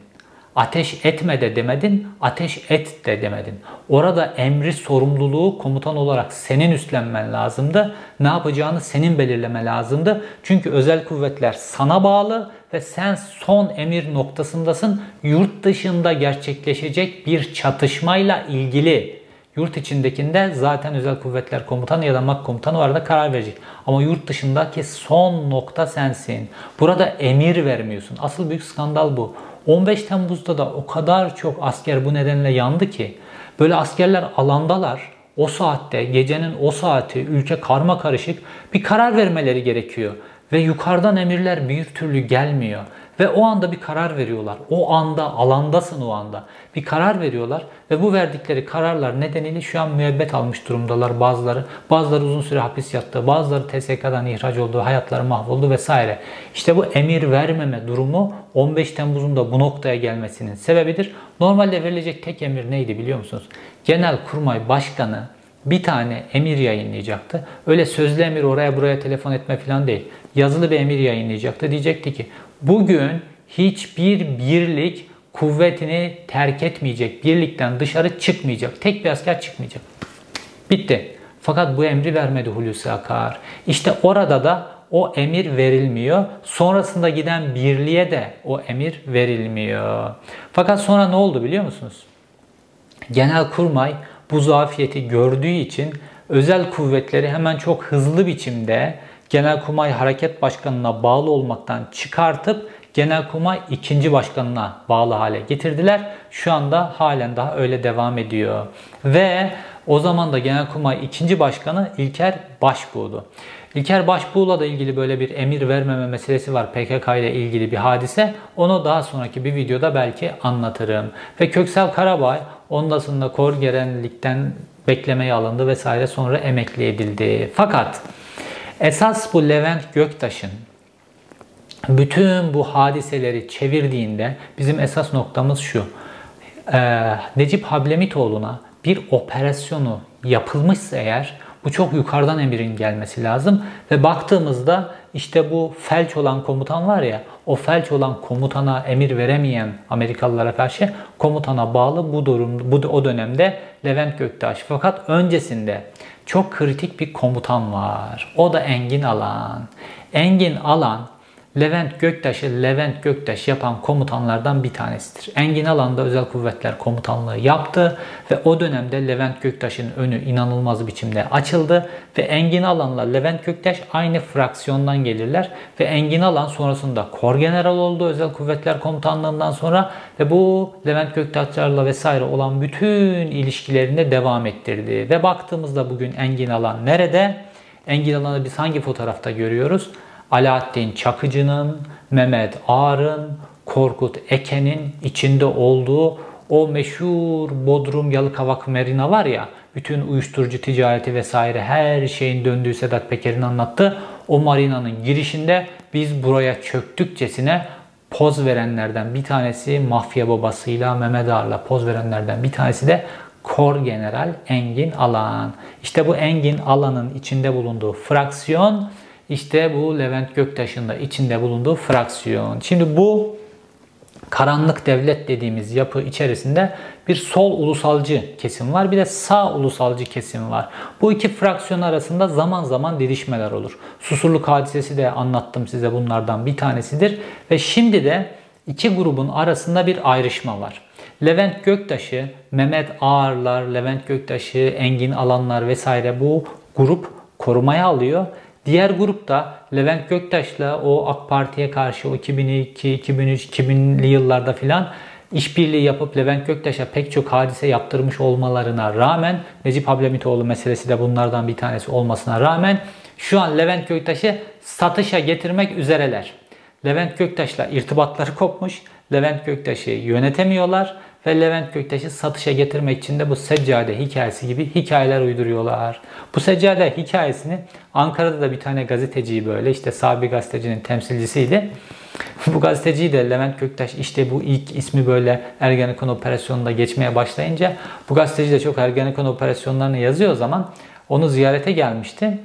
Ateş etme de demedin, ateş et de demedin. Orada emri, sorumluluğu komutan olarak senin üstlenmen lazımdı. Ne yapacağını senin belirleme lazımdı. Çünkü özel kuvvetler sana bağlı ve sen son emir noktasındasın. Yurt dışında gerçekleşecek bir çatışmayla ilgili. Yurt içindekinde zaten özel kuvvetler komutanı ya da M A K komutanı var da karar verecek. Ama yurt dışındaki son nokta sensin. Burada emir vermiyorsun. Asıl büyük skandal bu. on beş Temmuz'da da o kadar çok asker bu nedenle yandı ki, böyle askerler alandalar, o saatte, gecenin o saati, ülke karma karışık, bir karar vermeleri gerekiyor ve yukarıdan emirler bir türlü gelmiyor ve o anda bir karar veriyorlar. O anda alandasın, o anda bir karar veriyorlar ve bu verdikleri kararlar nedeniyle şu an müebbet almış durumdalar bazıları. Bazıları uzun süre hapis yattı, bazıları T S K'dan ihraç oldu, hayatları mahvoldu vesaire. İşte bu emir vermeme durumu on beş Temmuz'un da bu noktaya gelmesinin sebebidir. Normalde verilecek tek emir neydi biliyor musunuz? Genelkurmay Başkanı bir tane emir yayınlayacaktı. Öyle sözlü emir, oraya buraya telefon etme falan değil. Yazılı bir emir yayınlayacaktı. Diyecekti ki bugün hiçbir birlik kuvvetini terk etmeyecek. Birlikten dışarı çıkmayacak. Tek bir asker çıkmayacak. Bitti. Fakat bu emri vermedi Hulusi Akar. İşte orada da o emir verilmiyor. Sonrasında giden birliğe de o emir verilmiyor. Fakat sonra ne oldu biliyor musunuz? Genelkurmay bu zafiyeti gördüğü için özel kuvvetleri hemen çok hızlı biçimde Genelkurmay Hareket Başkanı'na bağlı olmaktan çıkartıp Genelkurmay ikinci Başkanı'na bağlı hale getirdiler. Şu anda halen daha öyle devam ediyor. Ve o zaman da Genelkurmay ikinci Başkanı İlker Başbuğ'du. İlker Başbuğ'la da ilgili böyle bir emir vermeme meselesi var. P K K ile ilgili bir hadise. Onu daha sonraki bir videoda belki anlatırım. Ve Köksal Karabağ ondan sonra kor gerenlikten beklemeye alındı vesaire, sonra emekli edildi. Fakat esas bu Levent Göktaş'ın bütün bu hadiseleri çevirdiğinde bizim esas noktamız şu. Ee, Necip Hablemitoğlu'na bir operasyonu yapılmışsa eğer, bu çok yukarıdan emirin gelmesi lazım. Ve baktığımızda işte bu felç olan komutan var ya, o felç olan komutana emir veremeyen Amerikalılara karşı komutana bağlı bu durum, bu o dönemde Levent Göktaş. Fakat öncesinde çok kritik bir komutan var. O da Engin Alan. Engin Alan Levent Göktaş'ı Levent Göktaş yapan komutanlardan bir tanesidir. Engin Alan da Özel Kuvvetler Komutanlığı yaptı ve o dönemde Levent Göktaş'ın önü inanılmaz biçimde açıldı ve Engin Alan'la Levent Göktaş aynı fraksiyondan gelirler ve Engin Alan sonrasında Kor General oldu Özel Kuvvetler Komutanlığından sonra ve bu Levent Göktaş'larla vesaire olan bütün ilişkilerinde devam ettirdi. Ve baktığımızda bugün Engin Alan nerede? Engin Alan'ı biz hangi fotoğrafta görüyoruz? Alaaddin Çakıcı'nın, Mehmet Ağar'ın, Korkut Eken'in içinde olduğu o meşhur Bodrum Yalıkavak Marina var ya, bütün uyuşturucu ticareti vesaire her şeyin döndüğü Sedat Peker'in anlattığı o marinanın girişinde biz buraya çöktükçesine poz verenlerden bir tanesi, mafya babasıyla Mehmet Ağar'la poz verenlerden bir tanesi de Kor General Engin Alan. İşte bu Engin Alan'ın içinde bulunduğu fraksiyon, İşte bu Levent Göktaş'ın da içinde bulunduğu fraksiyon. Şimdi bu karanlık devlet dediğimiz yapı içerisinde bir sol ulusalcı kesim var, bir de sağ ulusalcı kesim var. Bu iki fraksiyon arasında zaman zaman didişmeler olur. Susurluk hadisesi de anlattım size, bunlardan bir tanesidir. Ve şimdi de iki grubun arasında bir ayrışma var. Levent Göktaş'ı Mehmet Ağarlar, Levent Göktaş'ı Engin Alanlar vesaire bu grup korumaya alıyor. Diğer grupta Levent Göktaş'la o AK Parti'ye karşı o iki bin iki, iki bin üç, iki binli yıllarda filan işbirliği yapıp Levent Göktaş'a pek çok hadise yaptırmış olmalarına rağmen, Necip Hablemitoğlu meselesi de bunlardan bir tanesi olmasına rağmen, şu an Levent Göktaş'ı satışa getirmek üzereler. Levent Göktaş'la irtibatları kopmuş, Levent Göktaş'ı yönetemiyorlar ve Levent Göktaş'ı satışa getirmek için de bu seccade hikayesi gibi hikayeler uyduruyorlar. Bu seccade hikayesini Ankara'da da bir tane gazeteciyi böyle işte sağ bir gazetecinin temsilcisiydi. Bu gazeteciyi de Levent Göktaş işte bu ilk ismi böyle Ergenekon operasyonunda geçmeye başlayınca, bu gazeteci de çok Ergenekon operasyonlarını yazıyor o zaman, onu ziyarete gelmişti.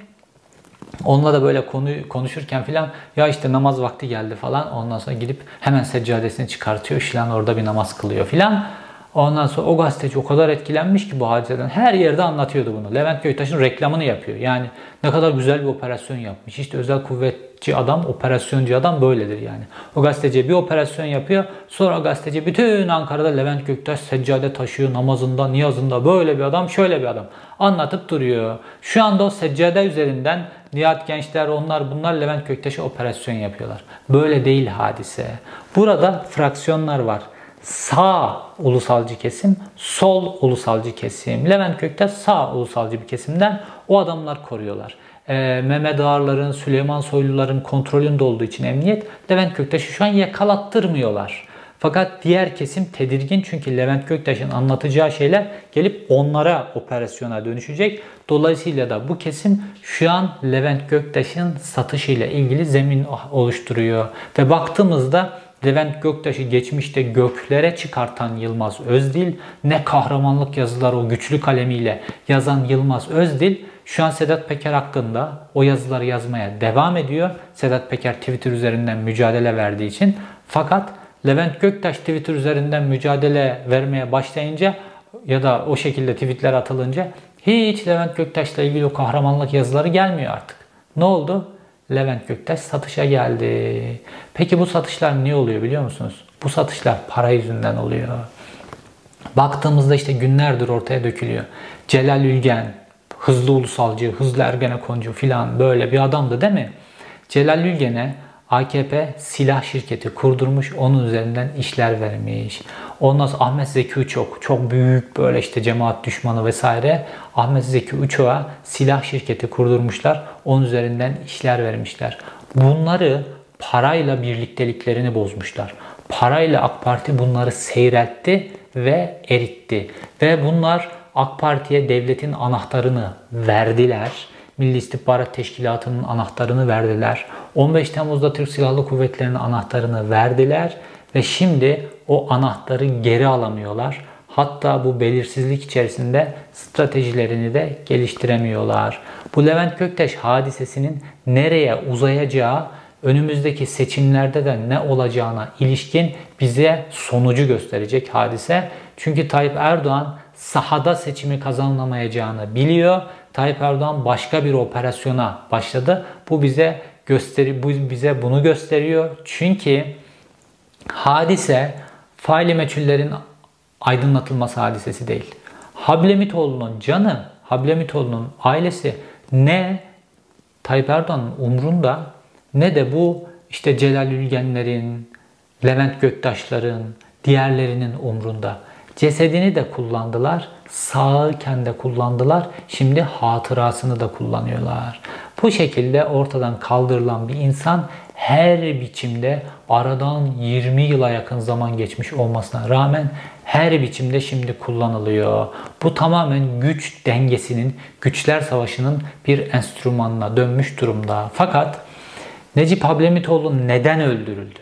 Onunla da böyle konuyu konuşurken filan ya işte namaz vakti geldi falan. Ondan sonra gidip hemen seccadesini çıkartıyor. Şilan orada bir namaz kılıyor filan. Ondan sonra o gazeteci o kadar etkilenmiş ki bu hadiseden. Her yerde anlatıyordu bunu. Levent Göktaş'ın reklamını yapıyor. Yani ne kadar güzel bir operasyon yapmış. İşte özel kuvvetçi adam, operasyoncu adam böyledir yani. O gazeteci bir operasyon yapıyor. Sonra gazeteci bütün Ankara'da Levent Göktaş seccade taşıyor. Namazında, niyazında böyle bir adam, şöyle bir adam. Anlatıp duruyor. Şu anda o seccade üzerinden Nihat Gençler, onlar bunlar Levent Göktaş'a operasyon yapıyorlar. Böyle değil hadise. Burada fraksiyonlar var. Sağ ulusalcı kesim, sol ulusalcı kesim. Levent Göktaş sağ ulusalcı bir kesimden, o adamlar koruyorlar. Ee, Mehmet Ağar'ların, Süleyman Soylu'ların kontrolünde olduğu için emniyet, Levent Göktaş'ı şu an yakalattırmıyorlar. Fakat diğer kesim tedirgin, çünkü Levent Göktaş'ın anlatacağı şeyler gelip onlara, operasyona dönüşecek. Dolayısıyla da bu kesim şu an Levent Göktaş'ın satışıyla ilgili zemin oluşturuyor. Ve baktığımızda Levent Göktaş'ı geçmişte göklere çıkartan Yılmaz Özdil, ne kahramanlık yazılar o güçlü kalemiyle yazan Yılmaz Özdil, şu an Sedat Peker hakkında o yazıları yazmaya devam ediyor. Sedat Peker Twitter üzerinden mücadele verdiği için. Fakat Levent Göktaş Twitter üzerinden mücadele vermeye başlayınca ya da o şekilde tweetler atılınca hiç Levent Göktaş'la ilgili o kahramanlık yazıları gelmiyor artık. Ne oldu? Levent Göktaş satışa geldi. Peki bu satışlar niye oluyor biliyor musunuz? Bu satışlar para yüzünden oluyor. Baktığımızda işte günlerdir ortaya dökülüyor. Celal Ülgen, hızlı ulusalcı, hızlı ergenekoncu filan böyle bir adamdı değil mi? Celal Ülgen'e A K P silah şirketi kurdurmuş, onun üzerinden işler vermiş. Ondan sonra Ahmet Zeki Uçok, çok büyük böyle işte cemaat düşmanı vesaire. Ahmet Zeki Uçok'a silah şirketi kurdurmuşlar, onun üzerinden işler vermişler. Bunları parayla birlikteliklerini bozmuşlar. Parayla AK Parti bunları seyreltti ve eritti. Ve bunlar AK Parti'ye devletin anahtarını verdiler. Milli İstihbarat Teşkilatı'nın anahtarını verdiler. on beş Temmuz'da Türk Silahlı Kuvvetleri'nin anahtarını verdiler. Ve şimdi o anahtarı geri alamıyorlar. Hatta bu belirsizlik içerisinde stratejilerini de geliştiremiyorlar. Bu Levent Göktaş hadisesinin nereye uzayacağı, önümüzdeki seçimlerde de ne olacağına ilişkin bize sonucu gösterecek hadise. Çünkü Tayyip Erdoğan sahada seçimi kazanamayacağını biliyor. Tayyip Erdoğan başka bir operasyona başladı. Bu bize gösteri, bu bize bunu gösteriyor. Çünkü hadise faili meçhullerin aydınlatılması hadisesi değil. Hablemitoğlu'nun canı, Hablemitoğlu'nun ailesi ne Tayyip Erdoğan'ın umrunda, ne de bu işte Celal Ülgenlerin, Levent Göktaşların, diğerlerinin umrunda. Cesedini de kullandılar, sağken de kullandılar, şimdi hatırasını da kullanıyorlar. Bu şekilde ortadan kaldırılan bir insan her biçimde, aradan yirmi yıla yakın zaman geçmiş olmasına rağmen her biçimde şimdi kullanılıyor. Bu tamamen güç dengesinin, güçler savaşının bir enstrümanına dönmüş durumda. Fakat Necip Hablemitoğlu neden öldürüldü?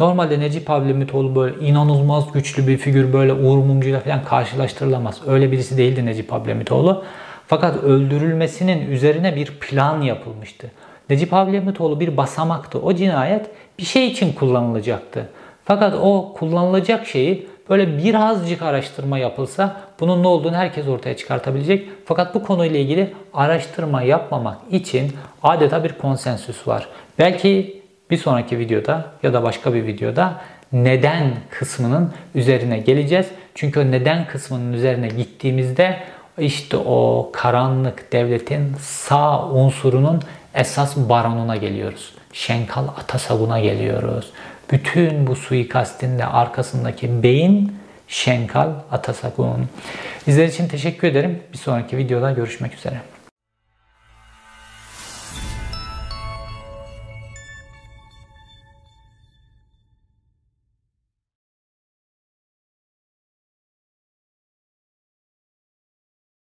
Normalde Necip Hablemitoğlu böyle inanılmaz güçlü bir figür, böyle Uğur Mumcu'yla falan karşılaştırılamaz. Öyle birisi değildi Necip Hablemitoğlu. Fakat öldürülmesinin üzerine bir plan yapılmıştı. Necip Hablemitoğlu bir basamaktı. O cinayet bir şey için kullanılacaktı. Fakat o kullanılacak şeyi böyle birazcık araştırma yapılsa bunun ne olduğunu herkes ortaya çıkartabilecek. Fakat bu konuyla ilgili araştırma yapmamak için adeta bir konsensüs var. Belki bir sonraki videoda ya da başka bir videoda neden kısmının üzerine geleceğiz. Çünkü o neden kısmının üzerine gittiğimizde işte o karanlık devletin sağ unsurunun esas baronuna geliyoruz. Şenkal Atasagun'a geliyoruz. Bütün bu suikastin de arkasındaki beyin Şenkal Atasagun. İzlediğiniz için teşekkür ederim. Bir sonraki videoda görüşmek üzere.